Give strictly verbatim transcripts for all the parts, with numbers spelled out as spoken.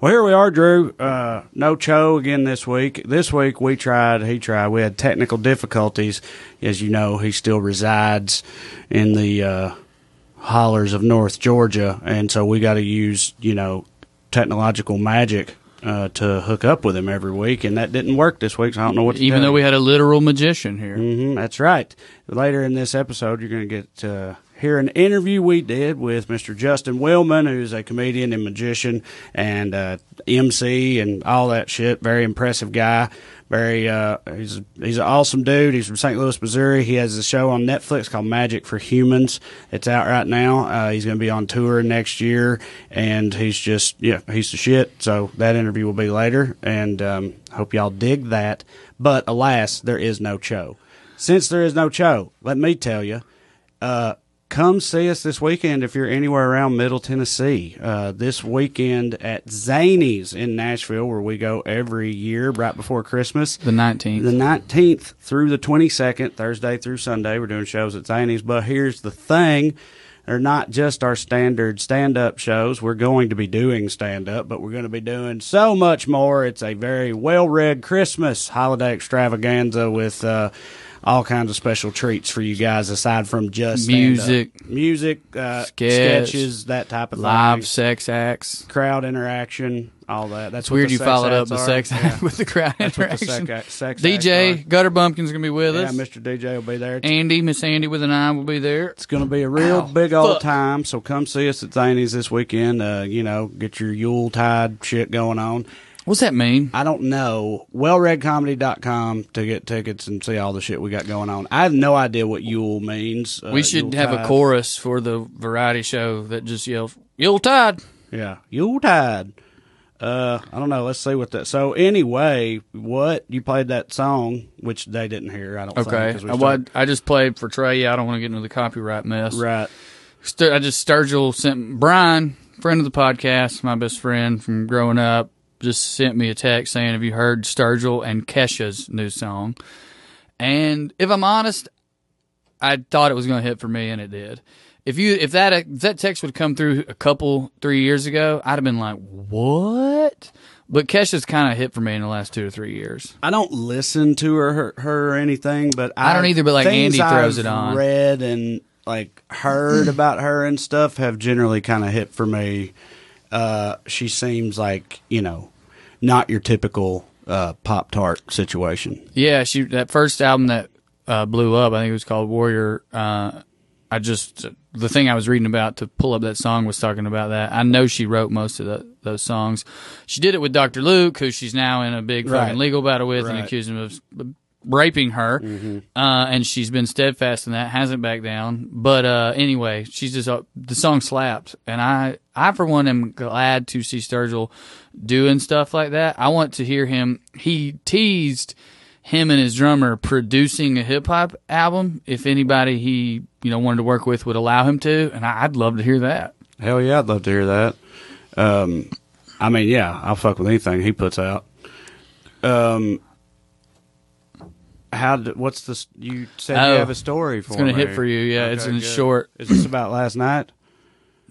Well, here we are, Drew. Uh, no Cho again this week. This week we tried, he tried. We had technical difficulties. As you know, he still resides in the uh, hollers of North Georgia, and so we got to use, you know, technological magic uh, to hook up with him every week, and that didn't work this week, so I don't know what to do. Even though we had a literal magician here. Mm-hmm, that's right. Later in this episode, you're going to get... Uh, Hear an interview we did with Mister Justin Willman, who's a comedian and magician and uh, M C and all that shit. Very impressive guy. Very, uh, he's he's an awesome dude. He's from Saint Louis, Missouri. He has a show on Netflix called Magic for Humans. It's out right now. Uh, he's going to be on tour next year, and he's just yeah, he's the shit. So that interview will be later, and um, hope y'all dig that. But alas, there is no show. Since there is no show, let me tell you. Uh, Come see us this weekend if you're anywhere around Middle Tennessee. Uh, this weekend at Zanies in Nashville, where we go every year right before Christmas. The nineteenth. The nineteenth through the twenty-second, Thursday through Sunday. We're doing shows at Zanies. But here's the thing. They're not just our standard stand-up shows. We're going to be doing stand-up, but we're going to be doing so much more. It's a very well-read Christmas holiday extravaganza with... Uh, all kinds of special treats for you guys, aside from just music, stand-up. music, uh, Sketch, sketches, that type of thing. Live sex acts, crowd interaction, all that. That's weird. What the you sex followed up the are. sex yeah. with the crowd That's interaction. What the sex, sex D J Gutter Bumpkin's gonna be with yeah, us. Yeah, Mister D J will be there. It's Andy, Miss Andy with an eye will be there. It's gonna be a real Ow, big old fuck. time. So come see us at Zanies this weekend. Uh, you know, get your Yuletide shit going on. What's that mean? I don't know. Well read comedy dot com to get tickets and see all the shit we got going on. I have no idea what Yule means. Uh, we should Yule have tide. a chorus for the variety show that just yells, Yule Tide. Yeah, Yule Tide. Uh, I don't know. Let's see what that... So anyway, what? You played that song, which they didn't hear, I don't okay. think. Okay. Well, I just played for Trey. I don't want to get into the copyright mess. Right. I just... Sturgill sent... Brian, friend of the podcast, my best friend from growing up, just sent me a text saying, have you heard Sturgill and Kesha's new song? And if I'm honest, I thought it was going to hit for me, and it did. If you if that if that text would come through a couple, three years ago, I'd have been like, what? But Kesha's kind of hit for me in the last two or three years. I don't listen to her, her, her or anything, but I, I don't either, but like Andy throws I've it on. read and like heard about her and stuff have generally kind of hit for me. Uh, she seems like, you know, not your typical uh, Pop-Tart situation. Yeah, she that first album that uh, blew up, I think it was called Warrior. Uh, I just the thing I was reading about to pull up that song was talking about that. I know she wrote most of the, those songs. She did it with Doctor Luke, who she's now in a big right. fucking legal battle with right. and accusing him of raping her. Mm-hmm. Uh, and she's been steadfast in that, hasn't backed down. But uh, anyway, she's just uh, the song slaps, and I. I, for one, am glad to see Sturgill doing stuff like that. I want to hear him. He teased him and his drummer producing a hip-hop album if anybody he you know wanted to work with would allow him to, and I'd love to hear that. Hell yeah, I'd love to hear that. Um, I mean, yeah, I'll fuck with anything he puts out. Um, how? What's the – you said oh, you have a story for me. It's going to hit for you, yeah. Okay, it's in good. short. Is this about last night?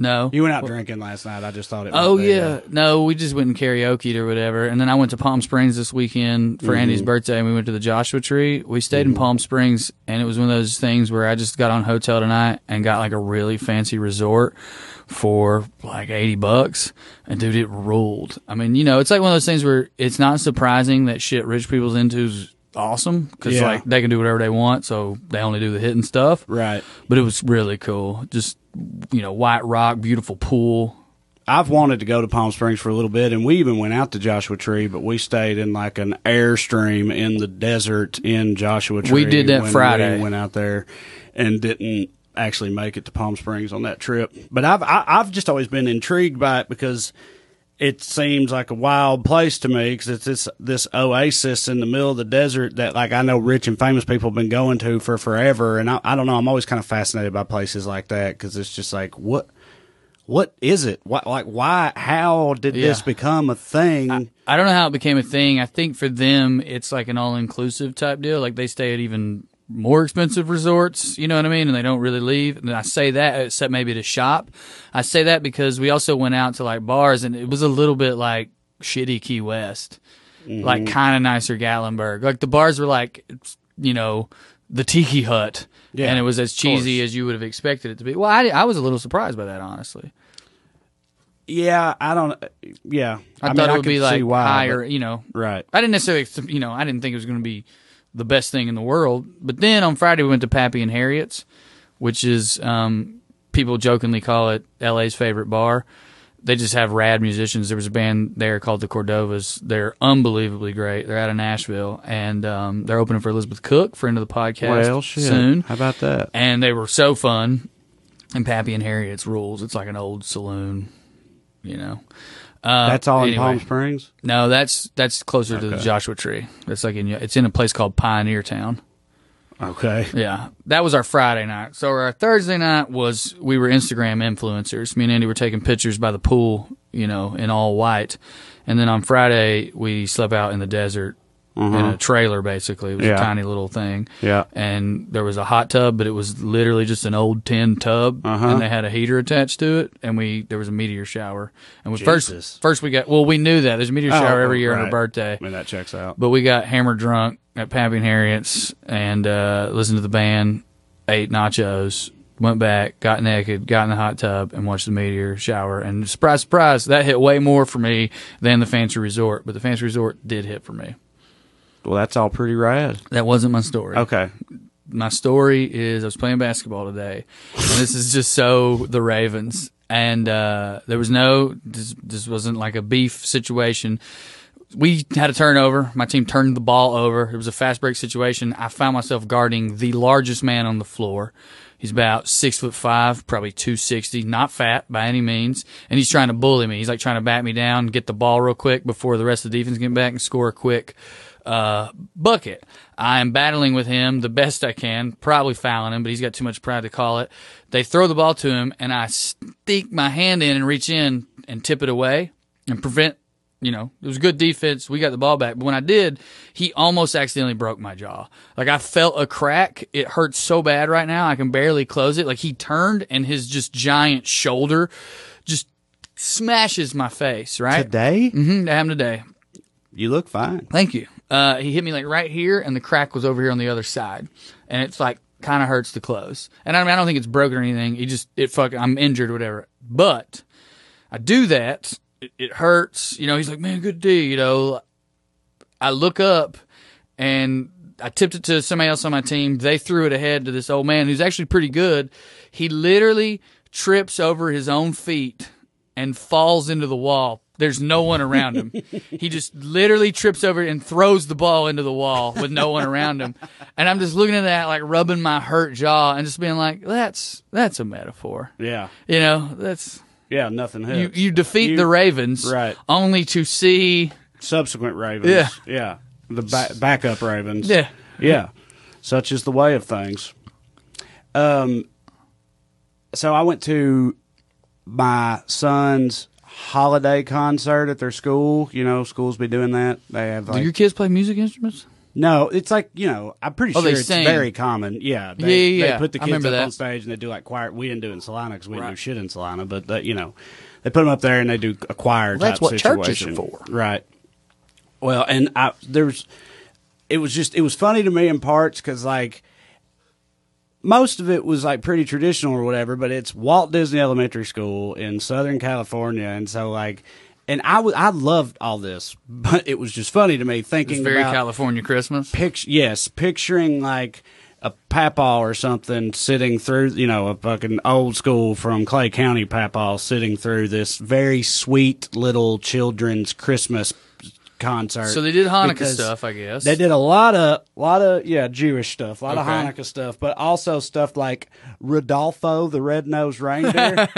No. You went out well, drinking last night. I just thought it was Oh, yeah. Uh, no, we just went and karaoke'd or whatever. And then I went to Palm Springs this weekend for mm-hmm. Andy's birthday, and we went to the Joshua Tree. We stayed mm-hmm. in Palm Springs, and it was one of those things where I just got on hotel tonight and got like a really fancy resort for like eighty bucks. And dude, it ruled. I mean, you know, it's like one of those things where it's not surprising that shit rich people's into is awesome because yeah. like they can do whatever they want, so they only do the hitting stuff. Right. But it was really cool. Just, you know, white rock, beautiful pool. I've wanted to go to Palm Springs for a little bit, and we even went out to Joshua Tree, but we stayed in like an airstream in the desert in Joshua Tree. We did that when Friday. We went out there and didn't actually make it to Palm Springs on that trip. But I've I, I've just always been intrigued by it because it seems like a wild place to me because it's this this oasis in the middle of the desert that like I know rich and famous people have been going to for forever, and I, I don't know. I'm always kind of fascinated by places like that because it's just like what what is it? What like why? How did yeah. this become a thing? I, I don't know how it became a thing. I think for them it's like an all inclusive type deal. Like they stay at even more expensive resorts, you know what I mean? And they don't really leave. And I say that, except maybe to shop. I say that because we also went out to like bars, and it was a little bit like shitty Key West, mm-hmm. like kind of nicer Gatlinburg. Like the bars were like, you know, the Tiki Hut, yeah, and it was as cheesy as you would have expected it to be. Well, I, I was a little surprised by that, honestly. Yeah, I don't. Yeah, I, I thought mean, it would be like why, higher. But, you know, right? I didn't necessarily. You know, I didn't think it was going to be the best thing in the world. But then on Friday we went to Pappy and Harriet's, which is um, people jokingly call it L A's favorite bar. They just have rad musicians. There was a band there called The Cordovas. They're unbelievably great. They're out of Nashville, and um, they're opening for Elizabeth Cook, friend of the podcast, well, shit. soon. How about that? And they were so fun. And Pappy and Harriet's rules. It's like an old saloon. You know, uh, that's all anyway. in Palm Springs. No, that's that's closer okay. to the Joshua Tree. It's like in it's in a place called Pioneer Town. Okay, yeah, that was our Friday night. So our Thursday night was we were Instagram influencers. Me and Andy were taking pictures by the pool, you know, in all white. And then on Friday we slept out in the desert mm-hmm. in a trailer. Basically, it was yeah. a tiny little thing. Yeah, and there was a hot tub, but it was literally just an old tin tub, uh-huh. and they had a heater attached to it. And we there was a meteor shower, and we Jesus. first first we got well, we knew that there's a meteor shower oh, every year right. on her birthday. I mean, that checks out. But we got hammered drunk at Pappy and Harriet's and uh, listened to the band, ate nachos, went back, got naked, got in the hot tub, and watched the meteor shower. And surprise, surprise, that hit way more for me than the fancy resort. But the fancy resort did hit for me. Well, that's all pretty rad. That wasn't my story. Okay. My story is I was playing basketball today, and this is just so the Ravens. And uh, there was no this, – this wasn't like a beef situation. We had a turnover. My team turned the ball over. It was a fast break situation. I found myself guarding the largest man on the floor. He's about six foot five, probably two sixty, not fat by any means. And he's trying to bully me. He's like trying to bat me down, get the ball real quick before the rest of the defense get back and score a quick uh, bucket. I am battling with him the best I can, probably fouling him, but he's got too much pride to call it. They throw the ball to him, and I stick my hand in and reach in and tip it away and prevent. You know, it was good defense. We got the ball back. But when I did, he almost accidentally broke my jaw. Like, I felt a crack. It hurts so bad right now. I can barely close it. Like, he turned, and his just giant shoulder just smashes my face, right? Today? Mm-hmm. That happened today. You look fine. Thank you. Uh, he hit me, like, right here, and the crack was over here on the other side. And it's, like, kind of hurts to close. And, I mean, I don't think it's broken or anything. He just, it fucking, I'm injured or whatever. But I do that. It, it hurts, you know, he's like, man, good D, you know. I look up, and I tipped it to somebody else on my team. They threw it ahead to this old man who's actually pretty good. He literally trips over his own feet and falls into the wall. There's no one around him. He just literally trips over and throws the ball into the wall with no one around him. And I'm just looking at that, like rubbing my hurt jaw and just being like, that's that's a metaphor. Yeah. You know, that's... Yeah, nothing hits. You, you defeat you, the Ravens right. only to see... Subsequent Ravens. Yeah. Yeah. The ba- backup Ravens. Yeah. Yeah. Such is the way of things. Um. So I went to my son's holiday concert at their school. You know, schools be doing that. They have. Like, do your kids play music instruments? No, it's like, you know, I'm pretty oh, sure it's sing. very common. Yeah, they, yeah, yeah, yeah. They put the kids up that. on stage and they do like choir. We didn't do it in Solana because we right. didn't do shit in Solana, but they, you know, they put them up there and they do a choir well, type situation. That's what situation. churches are for. Right. Well, and I, there was, it was just, it was funny to me in parts because like most of it was like pretty traditional or whatever, but it's Walt Disney Elementary School in Southern California. And so like, And I, w- I loved all this, but it was just funny to me thinking it's very about California Christmas. Pict- yes, picturing like a papaw or something sitting through, you know, a fucking old school from Clay County papaw sitting through this very sweet little children's Christmas concert. So they did Hanukkah stuff, I guess. They did a lot of, lot of yeah, Jewish stuff, a lot okay. of Hanukkah stuff, but also stuff like Rodolfo, the red-nosed reindeer,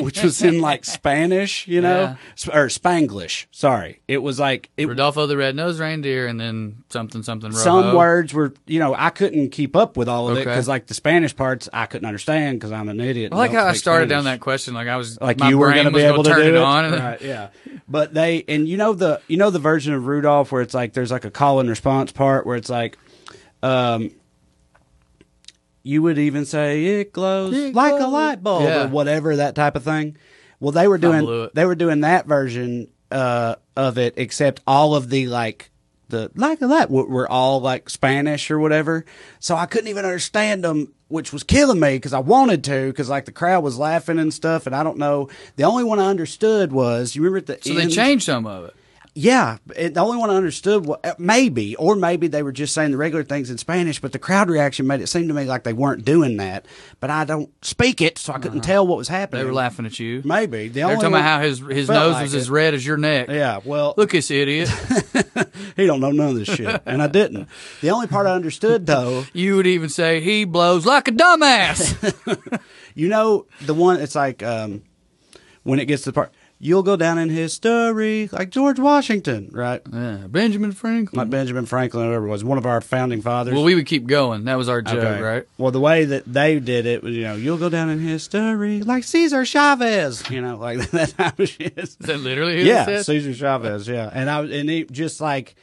which was in like Spanish, you know, yeah. or Spanglish. Sorry, it was like it, Rodolfo, the red-nosed reindeer, and then something, something. Some Robo. words were, you know, I couldn't keep up with all of okay. it because like the Spanish parts I couldn't understand because I'm an idiot. I like how I started Spanish. down that question, like I was like my you were going to be able to do it, on and right? Yeah, but they and you know the you know. know the version of Rudolph where it's like there's like a call and response part where it's like um you would even say it glows it like glows. a light bulb yeah. or whatever that type of thing. Well, they were doing they were doing that version uh, of it, except all of the like the like of that were all like Spanish or whatever. So I couldn't even understand them, which was killing me because I wanted to, because like the crowd was laughing and stuff. And I don't know. The only one I understood was, you remember at the so end? So they changed some of it. Yeah, it, the only one I understood was maybe, or maybe they were just saying the regular things in Spanish, but the crowd reaction made it seem to me like they weren't doing that. But I don't speak it, so I couldn't uh-huh. tell what was happening. They were laughing at you. Maybe. The they only were talking about how his his nose like was it. as red as your neck. Yeah, well. Look, this idiot. He don't know none of this shit, and I didn't. The only part I understood, though. You would even say, he blows like a dumbass. You know, the one, it's like um, when it gets to the part. You'll go down in history like George Washington, right? Yeah, Benjamin Franklin. Like Benjamin Franklin, whoever it was, one of our founding fathers. Well, we would keep going. That was our joke, okay. right? Well, the way that they did it was, you know, you'll go down in history like Cesar Chavez, you know, like that type of shit. Is that literally who yeah, said? Cesar Chavez, yeah. And I and it just like,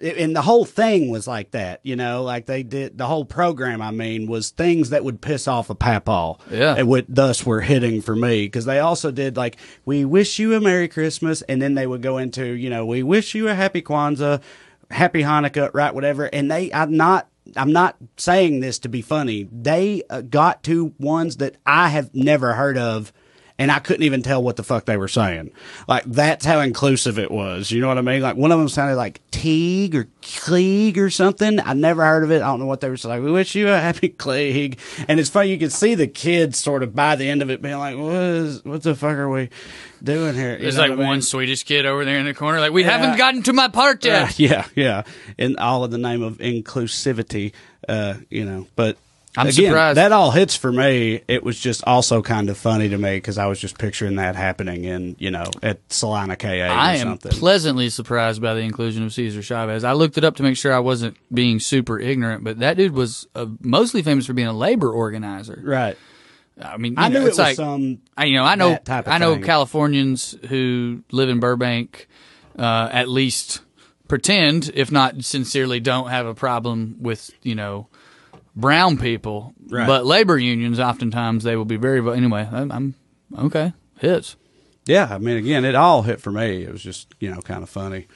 and the whole thing was like that, you know, like they did the whole program. I mean, was things that would piss off a papaw. Yeah. And would, thus were hitting for me, because they also did like, we wish you a Merry Christmas. And then they would go into, you know, we wish you a Happy Kwanzaa, Happy Hanukkah, right? Whatever. And they, I'm not, I'm not saying this to be funny. They uh, got to ones that I have never heard of. And I couldn't even tell what the fuck they were saying. Like, that's how inclusive it was. You know what I mean? Like, one of them sounded like Teague or Klieg or something. I never heard of it. I don't know what they were saying. Like, we wish you a happy Klieg. And it's funny. You could see the kids sort of by the end of it being like, what, is, what the fuck are we doing here? You There's like I mean? one Swedish kid over there in the corner. Like, we yeah. haven't gotten to my part yet. Uh, yeah, yeah. And all in the name of inclusivity, uh, you know, but. I'm Again, surprised. That all hits for me. It was just also kind of funny to me because I was just picturing that happening in, you know, at Solana K A or I something. I am pleasantly surprised by the inclusion of Cesar Chavez. I looked it up to make sure I wasn't being super ignorant, but that dude was uh, mostly famous for being a labor organizer. Right. I mean, I know, knew it's it was like, some I, you know, I know, type of I know thing. Californians who live in Burbank uh, at least pretend, if not sincerely, don't have a problem with, you know, brown people, right. But labor unions oftentimes they will be very. Anyway, I'm, I'm okay. Hits. Yeah, I mean, again, it all hit for me. It was just, you know, kind of funny.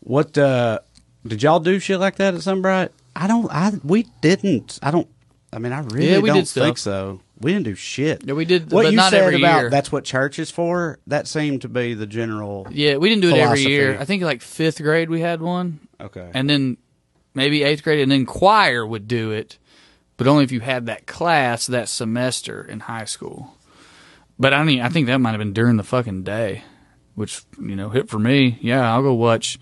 What uh, did y'all do shit like that at Sunbright? I don't. I we didn't. I don't. I mean, I really yeah, we don't did think so. We didn't do shit. Yeah, we did. What but you not said every about year. That's what church is for. That seemed to be the general. Yeah, we didn't do it philosophy. every year. I think like fifth grade we had one. Okay, and then maybe eighth grade, and then choir would do it. But only if you had that class that semester in high school. But I mean, I think that might have been during the fucking day, which, you know, hit for me. Yeah, I'll go watch,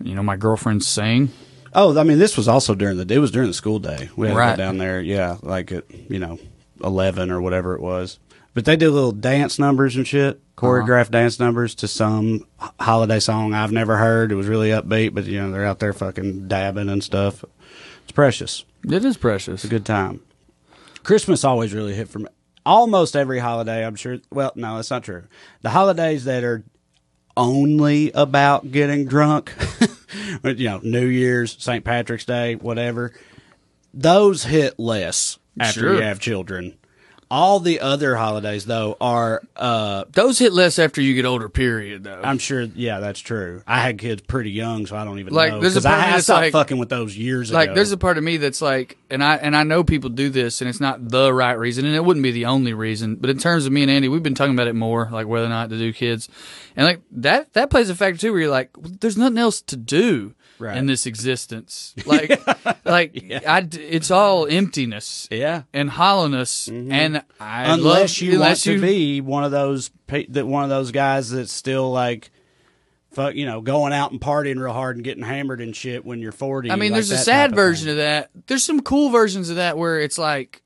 you know, my girlfriend sing. Oh, I mean, this was also during the it was during the school day. We had right. to go down there, yeah, like at, you know, eleven or whatever it was. But they do little dance numbers and shit, choreographed uh-huh. dance numbers to some holiday song I've never heard. It was really upbeat, but, you know, they're out there fucking dabbing and stuff. It's precious. It is precious. It's a good time. Christmas always really hit for me. Almost every holiday, I'm sure. Well, no, that's not true. The holidays that are only about getting drunk, you know, New Year's, Saint Patrick's Day, whatever, those hit less after sure. you have children. All the other holidays, though, are... Uh, Those hit less after you get older, period, though. I'm sure, yeah, that's true. I had kids pretty young, so I don't even like, know. Because I, I stopped like, fucking with those years like, ago. Like, there's a part of me that's like, and I and I know people do this, and it's not the right reason, and it wouldn't be the only reason. But in terms of me and Andy, we've been talking about it more, like whether or not to do kids. And like that that plays a factor, too, where you're like, there's nothing else to do. Right. In this existence, like, yeah. like yeah. I, it's all emptiness, yeah, and hollowness, mm-hmm. and I unless love, you unless want you... to be one of those that one of those guys that's still like, fuck, you know, going out and partying real hard and getting hammered and shit when you're forty. I mean, like there's a sad of version thing. of that. There's some cool versions of that where it's like,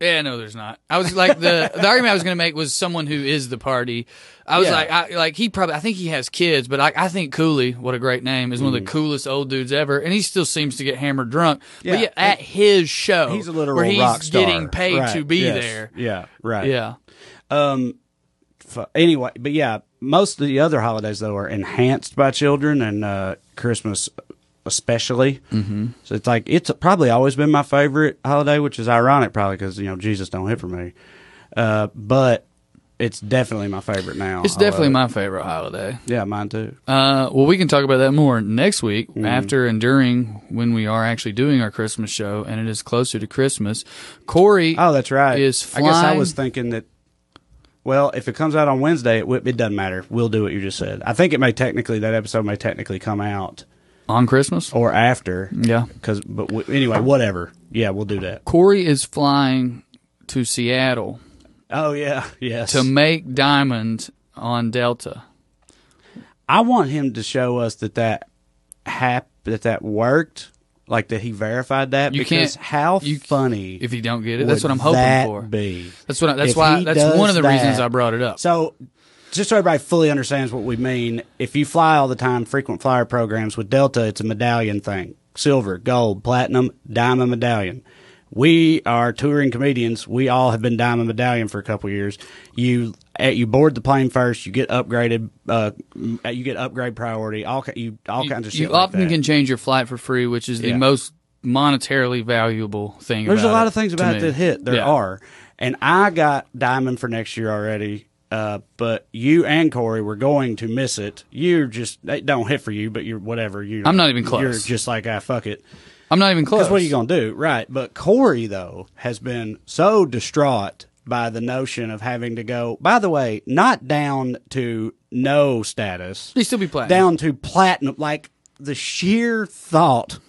yeah, no, there's not. I was like the the argument I was going to make was someone who is the party. I was yeah. like, I, like he probably, I think he has kids, but I, I think Cooley, what a great name, is mm. one of the coolest old dudes ever, and he still seems to get hammered drunk. Yeah. But yeah, at his show, he's a literal where he's rock star. getting paid right. to be yes. there. Yeah, right. Yeah. Um. Anyway, but yeah, most of the other holidays though are enhanced by children, and uh, Christmas especially. Mm-hmm. So it's like it's probably always been my favorite holiday, which is ironic, probably because you know Jesus don't hit for me, uh, but. It's definitely my favorite now. It's definitely my favorite holiday. Yeah, mine too. Uh, well, we can talk about that more next week mm. after and during when we are actually doing our Christmas show, and it is closer to Christmas. Corey, oh, that's right. Is flying. I guess I was thinking that. Well, if it comes out on Wednesday, it, it doesn't matter. We'll do what you just said. I think it may technically that episode may technically come out on Christmas or after. Yeah, because but we, anyway, whatever. Yeah, we'll do that. Corey is flying to Seattle. Oh, yeah, yes. To make diamonds on Delta. I want him to show us that that, hap that, that worked, like that he verified that. You because can't, how you, funny if you don't get it. That's what I'm hoping that for. Be? That's what I, that's if why that's one of the that, reasons I brought it up. So just so everybody fully understands what we mean, if you fly all the time, frequent flyer programs with Delta, it's a medallion thing. Silver, gold, platinum, diamond medallion. We are touring comedians. We all have been diamond medallion for a couple of years. You you board the plane first. You get upgraded. Uh, you get upgrade priority. All you all you, kinds of shit. You like often that. Can change your flight for free, which is yeah. the most monetarily valuable thing. There's about a lot it of things about it that hit. There yeah. are, and I got diamond for next year already. Uh, but you and Corey were going to miss it. You just it don't hit for you, but you're whatever. You I'm not even close. You're just like I ah, fuck it. I'm not even close. Because what are you going to do? Right. But Corey, though, has been so distraught by the notion of having to go, by the way, not down to no status. He'd still be platinum. Down to platinum. Like the sheer thought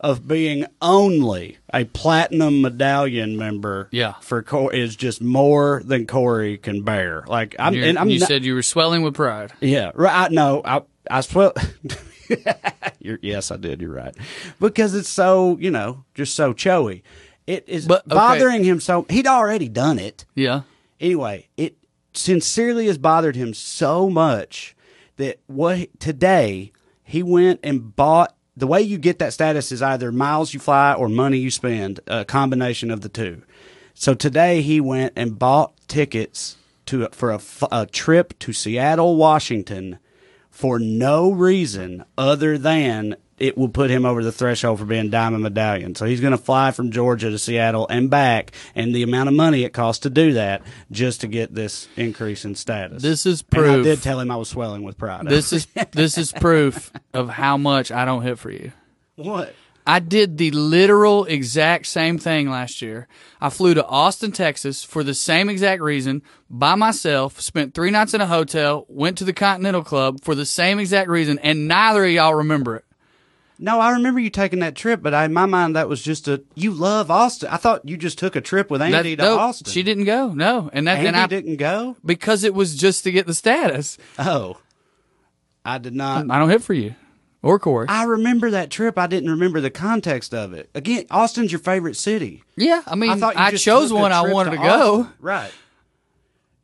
of being only a platinum medallion member yeah. for Corey is just more than Corey can bear. Like I'm, and I'm You not, said you were swelling with pride. Yeah. Right. No, I, I swell. You're, yes, I did. You're right. Because it's so, you know, just so chowy. It is but, okay. bothering him so... He'd already done it. Yeah. Anyway, it sincerely has bothered him so much that what today he went and bought... The way you get that status is either miles you fly or money you spend, a combination of the two. So today he went and bought tickets to for a, a trip to Seattle, Washington... for no reason other than it will put him over the threshold for being diamond medallion. So he's going to fly from Georgia to Seattle and back, and the amount of money it costs to do that just to get this increase in status. This is proof. And I did tell him I was swelling with pride. This is this is proof of how much I don't hit for you. What? I did the literal exact same thing last year. I flew to Austin, Texas for the same exact reason by myself, spent three nights in a hotel, went to the Continental Club for the same exact reason, and neither of y'all remember it. No, I remember you taking that trip, but I, in my mind that was just a, you love Austin. I thought you just took a trip with Andy that, to no, Austin. She didn't go, no. and that, Andy and I, didn't go? Because it was just to get the status. Oh, I did not. I don't hit for you. Or Corey. I remember that trip. I didn't remember the context of it. Again, Austin's your favorite city. Yeah, I mean, I, I chose one I wanted to, to go. Right.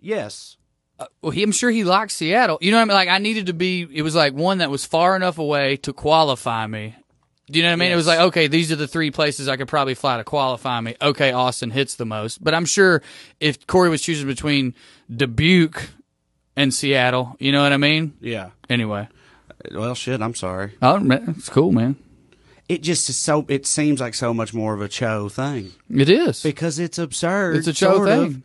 Yes. Uh, well, he, I'm sure he likes Seattle. You know what I mean? Like, I needed to be, it was like one that was far enough away to qualify me. Do you know what I mean? Yes. It was like, okay, these are the three places I could probably fly to qualify me. Okay, Austin hits the most. But I'm sure if Corey was choosing between Dubuque and Seattle, you know what I mean? Yeah. Anyway. Well, shit, I'm sorry. Oh, it's cool, man. It just is so, it seems like so much more of a cho thing. It is. Because it's absurd. It's a cho thing. Of.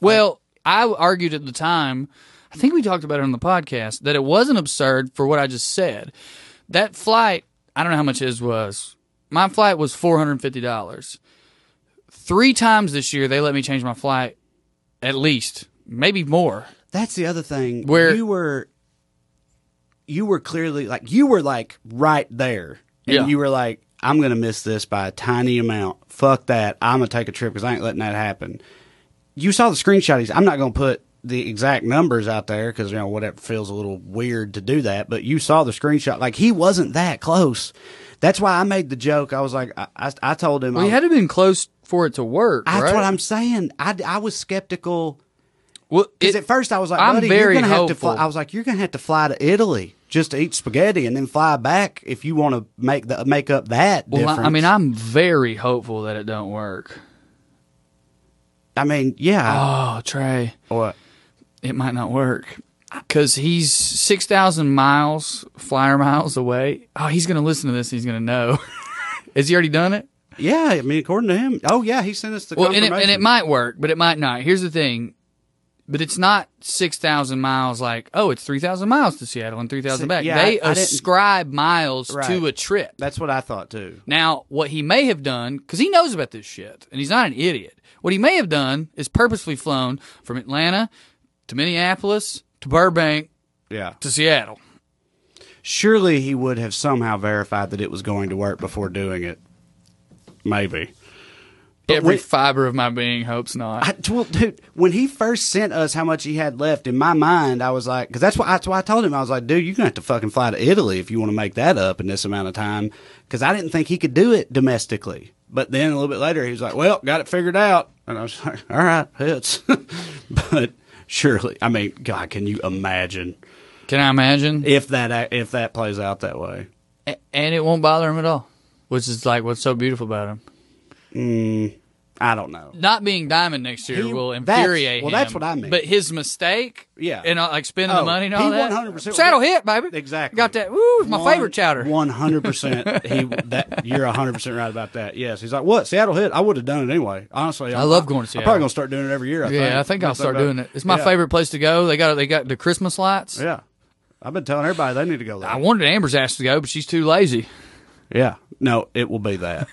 Well, I argued at the time, I think we talked about it on the podcast, that it wasn't absurd for what I just said. That flight, I don't know how much his was. My flight was four hundred fifty dollars. Three times this year, they let me change my flight, at least, maybe more. That's the other thing. Where you were... You were clearly like you were like right there, and yeah. you were like, "I'm gonna miss this by a tiny amount. Fuck that. I'm gonna take a trip because I ain't letting that happen." You saw the screenshots. I'm not gonna put the exact numbers out there because you know whatever feels a little weird to do that. But you saw the screenshot. Like he wasn't that close. That's why I made the joke. I was like, I, I, I told him, well, he had to been close for it to work. That's right? What I'm saying. I I was skeptical. Well, because at first I was like, I'm buddy, very you're gonna have to fly. I was like, you're gonna have to fly to Italy. Just to eat spaghetti and then fly back if you want to make the make up that well, difference. I, I mean, I'm very hopeful that it don't work. I mean, yeah. Oh, Trey. What? It might not work because he's six thousand miles, flyer miles away. Oh, he's gonna listen to this. He's gonna know. Has he already done it? Yeah, I mean, according to him. Oh, yeah, he sent us the well, confirmation. And it, and it might work, but it might not. Here's the thing. But it's not six thousand miles like, oh, it's three thousand miles to Seattle and three thousand back. Yeah, they I, I ascribe didn't... miles right. to a trip. That's what I thought, too. Now, what he may have done, because he knows about this shit, and he's not an idiot, what he may have done is purposefully flown from Atlanta to Minneapolis to Burbank yeah. to Seattle. Surely he would have somehow verified that it was going to work before doing it. Maybe. But Every when, fiber of my being hopes not. I, well, dude, when he first sent us how much he had left, in my mind, I was like, because that's, that's why I told him, I was like, dude, you're going to have to fucking fly to Italy if you want to make that up in this amount of time, because I didn't think he could do it domestically. But then a little bit later, he was like, well, got it figured out. And I was like, all right, hits. But surely, I mean, God, can you imagine? Can I imagine? If that, if that plays out that way. A- and it won't bother him at all, which is like what's so beautiful about him. Mm, I don't know. Not being diamond next year he, will infuriate that's, well, him. Well, that's what I mean. But his mistake, yeah, and uh, like spending oh, the money and all that. one hundred percent saddle hit, baby. Exactly. Got that. Ooh, my One, favorite chowder. One hundred percent. He that you're a hundred percent right about that. Yes, he's like, what Seattle hit? I would have done it anyway. Honestly, I'm, I love going to Seattle. I'm probably gonna start doing it every year. I yeah, think. I think I'll start doing it. It's my yeah. favorite place to go. They got they got the Christmas lights. Yeah, I've been telling everybody they need to go there. I wanted Amber's ass to go, but she's too lazy. Yeah. No, it will be that.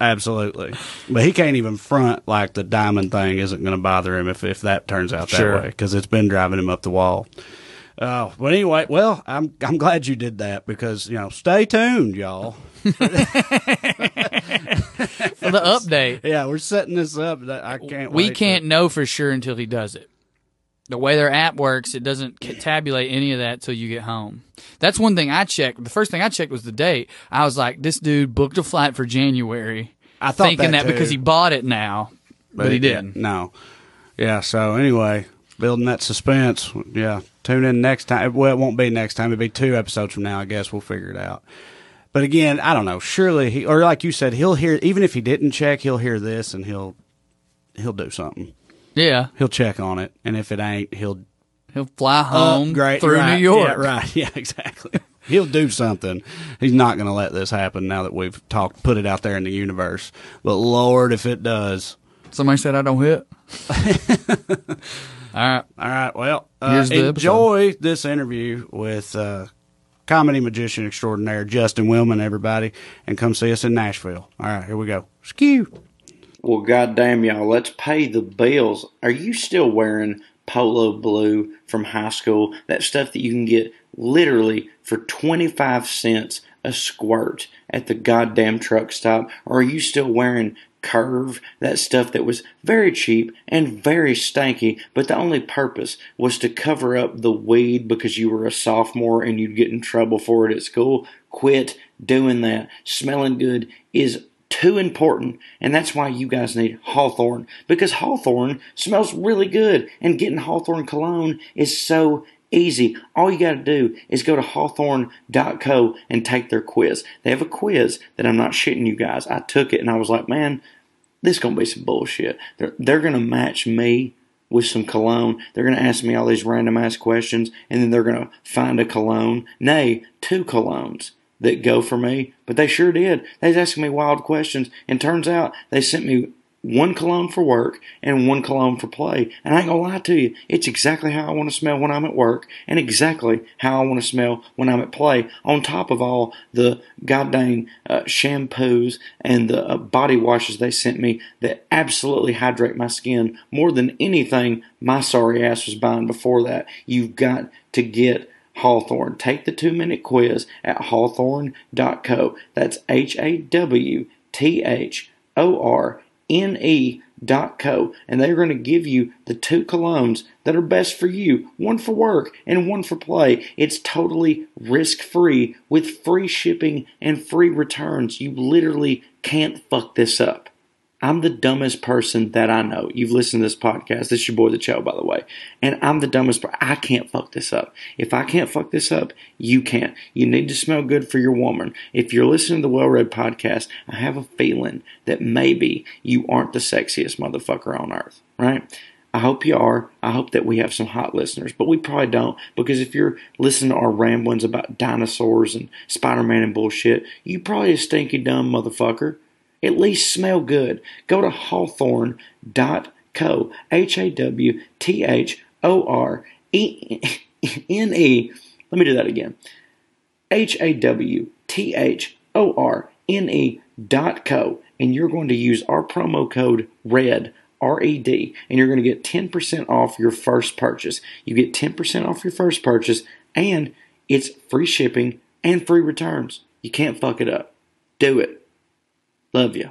Absolutely. But he can't even front like the diamond thing isn't going to bother him if, if that turns out that sure. way, because it's been driving him up the wall. Uh, but anyway, well, I'm I'm glad you did that because, you know, stay tuned, y'all. For the update. Yeah, we're setting this up. I can't We wait can't for... know for sure until he does it. The way their app works, it doesn't tabulate any of that till you get home. That's one thing I checked. The first thing I checked was the date. I was like, this dude booked a flight for January. I thought thinking that, that because he bought it now, but, but he didn't. didn't. No. Yeah, so anyway, building that suspense. Yeah, tune in next time. Well, it won't be next time. It'll be two episodes from now, I guess. We'll figure it out. But again, I don't know. Surely, he, or like you said, he'll hear, even if he didn't check, he'll hear this and he'll he'll do something. Yeah, he'll check on it, and if it ain't, he'll he'll fly home upgrade, through right, New York. Yeah, right? Yeah, exactly. He'll do something. He's not going to let this happen. Now that we've talked, put it out there in the universe. But Lord, if it does, somebody said I don't hit. All right, all right. Well, uh, enjoy episode. This interview with uh, comedy magician extraordinaire Justin Willman, everybody, and come see us in Nashville. All right, here we go. Skew. Well, goddamn y'all, let's pay the bills. Are you still wearing polo blue from high school? That stuff that you can get literally for twenty-five cents a squirt at the goddamn truck stop? Or are you still wearing Curve? That stuff that was very cheap and very stanky, but the only purpose was to cover up the weed because you were a sophomore and you'd get in trouble for it at school? Quit doing that. Smelling good is too important, and that's why you guys need Hawthorne, because Hawthorne smells really good, and getting Hawthorne cologne is so easy. All you got to do is go to hawthorne dot co and take their quiz. They have a quiz that I'm not shitting you guys. I took it, and I was like, man, this is going to be some bullshit. They're, they're going to match me with some cologne. They're going to ask me all these random ass questions, and then they're going to find a cologne, nay, two colognes, that go for me, but they sure did. They was asking me wild questions, and turns out they sent me one cologne for work and one cologne for play, and I ain't gonna lie to you, it's exactly how I want to smell when I'm at work and exactly how I want to smell when I'm at play, on top of all the goddamn uh, shampoos and the uh, body washes they sent me that absolutely hydrate my skin more than anything my sorry ass was buying before that. You've got to get Hawthorne. Take the two-minute quiz at hawthorne dot co. That's H A W T H O R N E dot co. And they're going to give you the two colognes that are best for you, one for work and one for play. It's totally risk-free with free shipping and free returns. You literally can't fuck this up. I'm the dumbest person that I know. You've listened to this podcast. This is your boy, The Cho, by the way. And I'm the dumbest person. I can't fuck this up. If I can't fuck this up, you can't. You need to smell good for your woman. If you're listening to the Well Read podcast, I have a feeling that maybe you aren't the sexiest motherfucker on earth, right? I hope you are. I hope that we have some hot listeners, but we probably don't, because if you're listening to our ramblings about dinosaurs and Spider-Man and bullshit, you probably a stinky dumb motherfucker. At least smell good. Go to hawthorne dot com. Co. H A W T H O R E N E. Let me do that again. H A W T H O R N E dot co. And you're going to use our promo code RED, R E D, and you're going to get ten percent off your first purchase. You get ten percent off your first purchase, and it's free shipping and free returns. You can't fuck it up. Do it. Love you.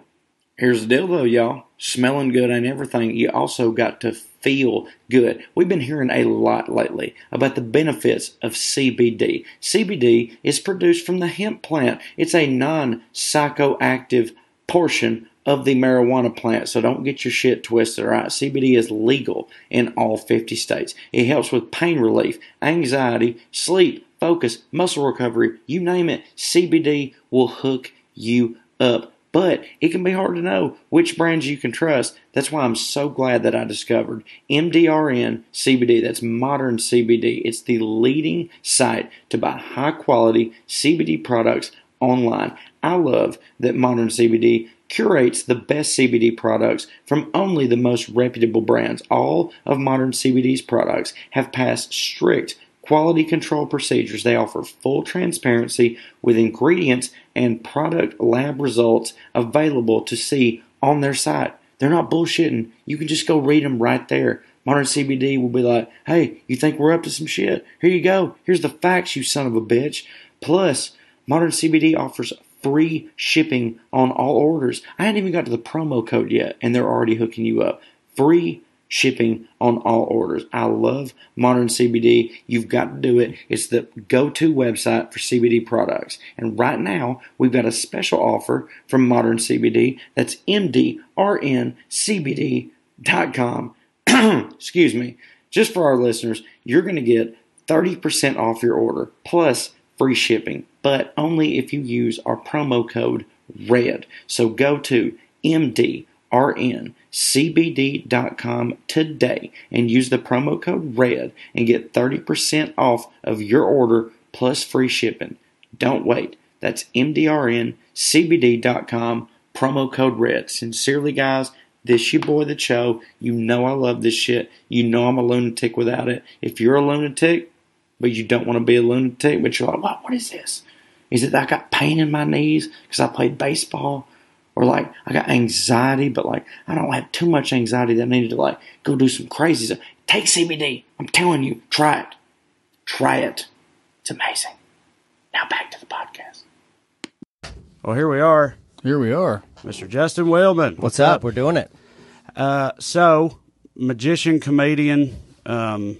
Here's the deal, though, y'all. Smelling good and everything, you also got to feel good. We've been hearing a lot lately about the benefits of C B D. C B D is produced from the hemp plant. It's a non-psychoactive portion of the marijuana plant, so don't get your shit twisted, all right? C B D is legal in all fifty states. It helps with pain relief, anxiety, sleep, focus, muscle recovery, you name it. C B D will hook you up. But it can be hard to know which brands you can trust. That's why I'm so glad that I discovered M D R N C B D. That's Modern C B D. It's the leading site to buy high-quality C B D products online. I love that Modern C B D curates the best C B D products from only the most reputable brands. All of Modern C B D's products have passed strict quality control procedures. They offer full transparency with ingredients and product lab results available to see on their site. They're not bullshitting. You can just go read them right there. Modern C B D will be like, hey, you think we're up to some shit? Here you go. Here's the facts, you son of a bitch. Plus, Modern C B D offers free shipping on all orders. I hadn't even got to the promo code yet, and they're already hooking you up. Free shipping on all orders. I love Modern C B D. You've got to do it. It's the go-to website for C B D products. And right now, we've got a special offer from Modern C B D. That's M D R N C B D dot com. Excuse me. Just for our listeners, you're going to get thirty percent off your order, plus free shipping, but only if you use our promo code RED. So go to M D R N C B D dot com today and use the promo code RED and get thirty percent off of your order plus free shipping. Don't wait. That's M D R N C B D dot com, promo code RED. Sincerely, guys, this your boy, The Cho. You know I love this shit. You know I'm a lunatic without it. If you're a lunatic, but you don't want to be a lunatic, but you're like, what, what is this? Is it that I got pain in my knees because I played baseball? Or like, I got anxiety, but like, I don't have too much anxiety that I needed to like, go do some crazy stuff. Take C B D. I'm telling you, try it. Try it. It's amazing. Now back to the podcast. Oh, well, here we are. Here we are. Mister Justin Willman. What's up? up? We're doing it. Uh, so, magician, comedian, um...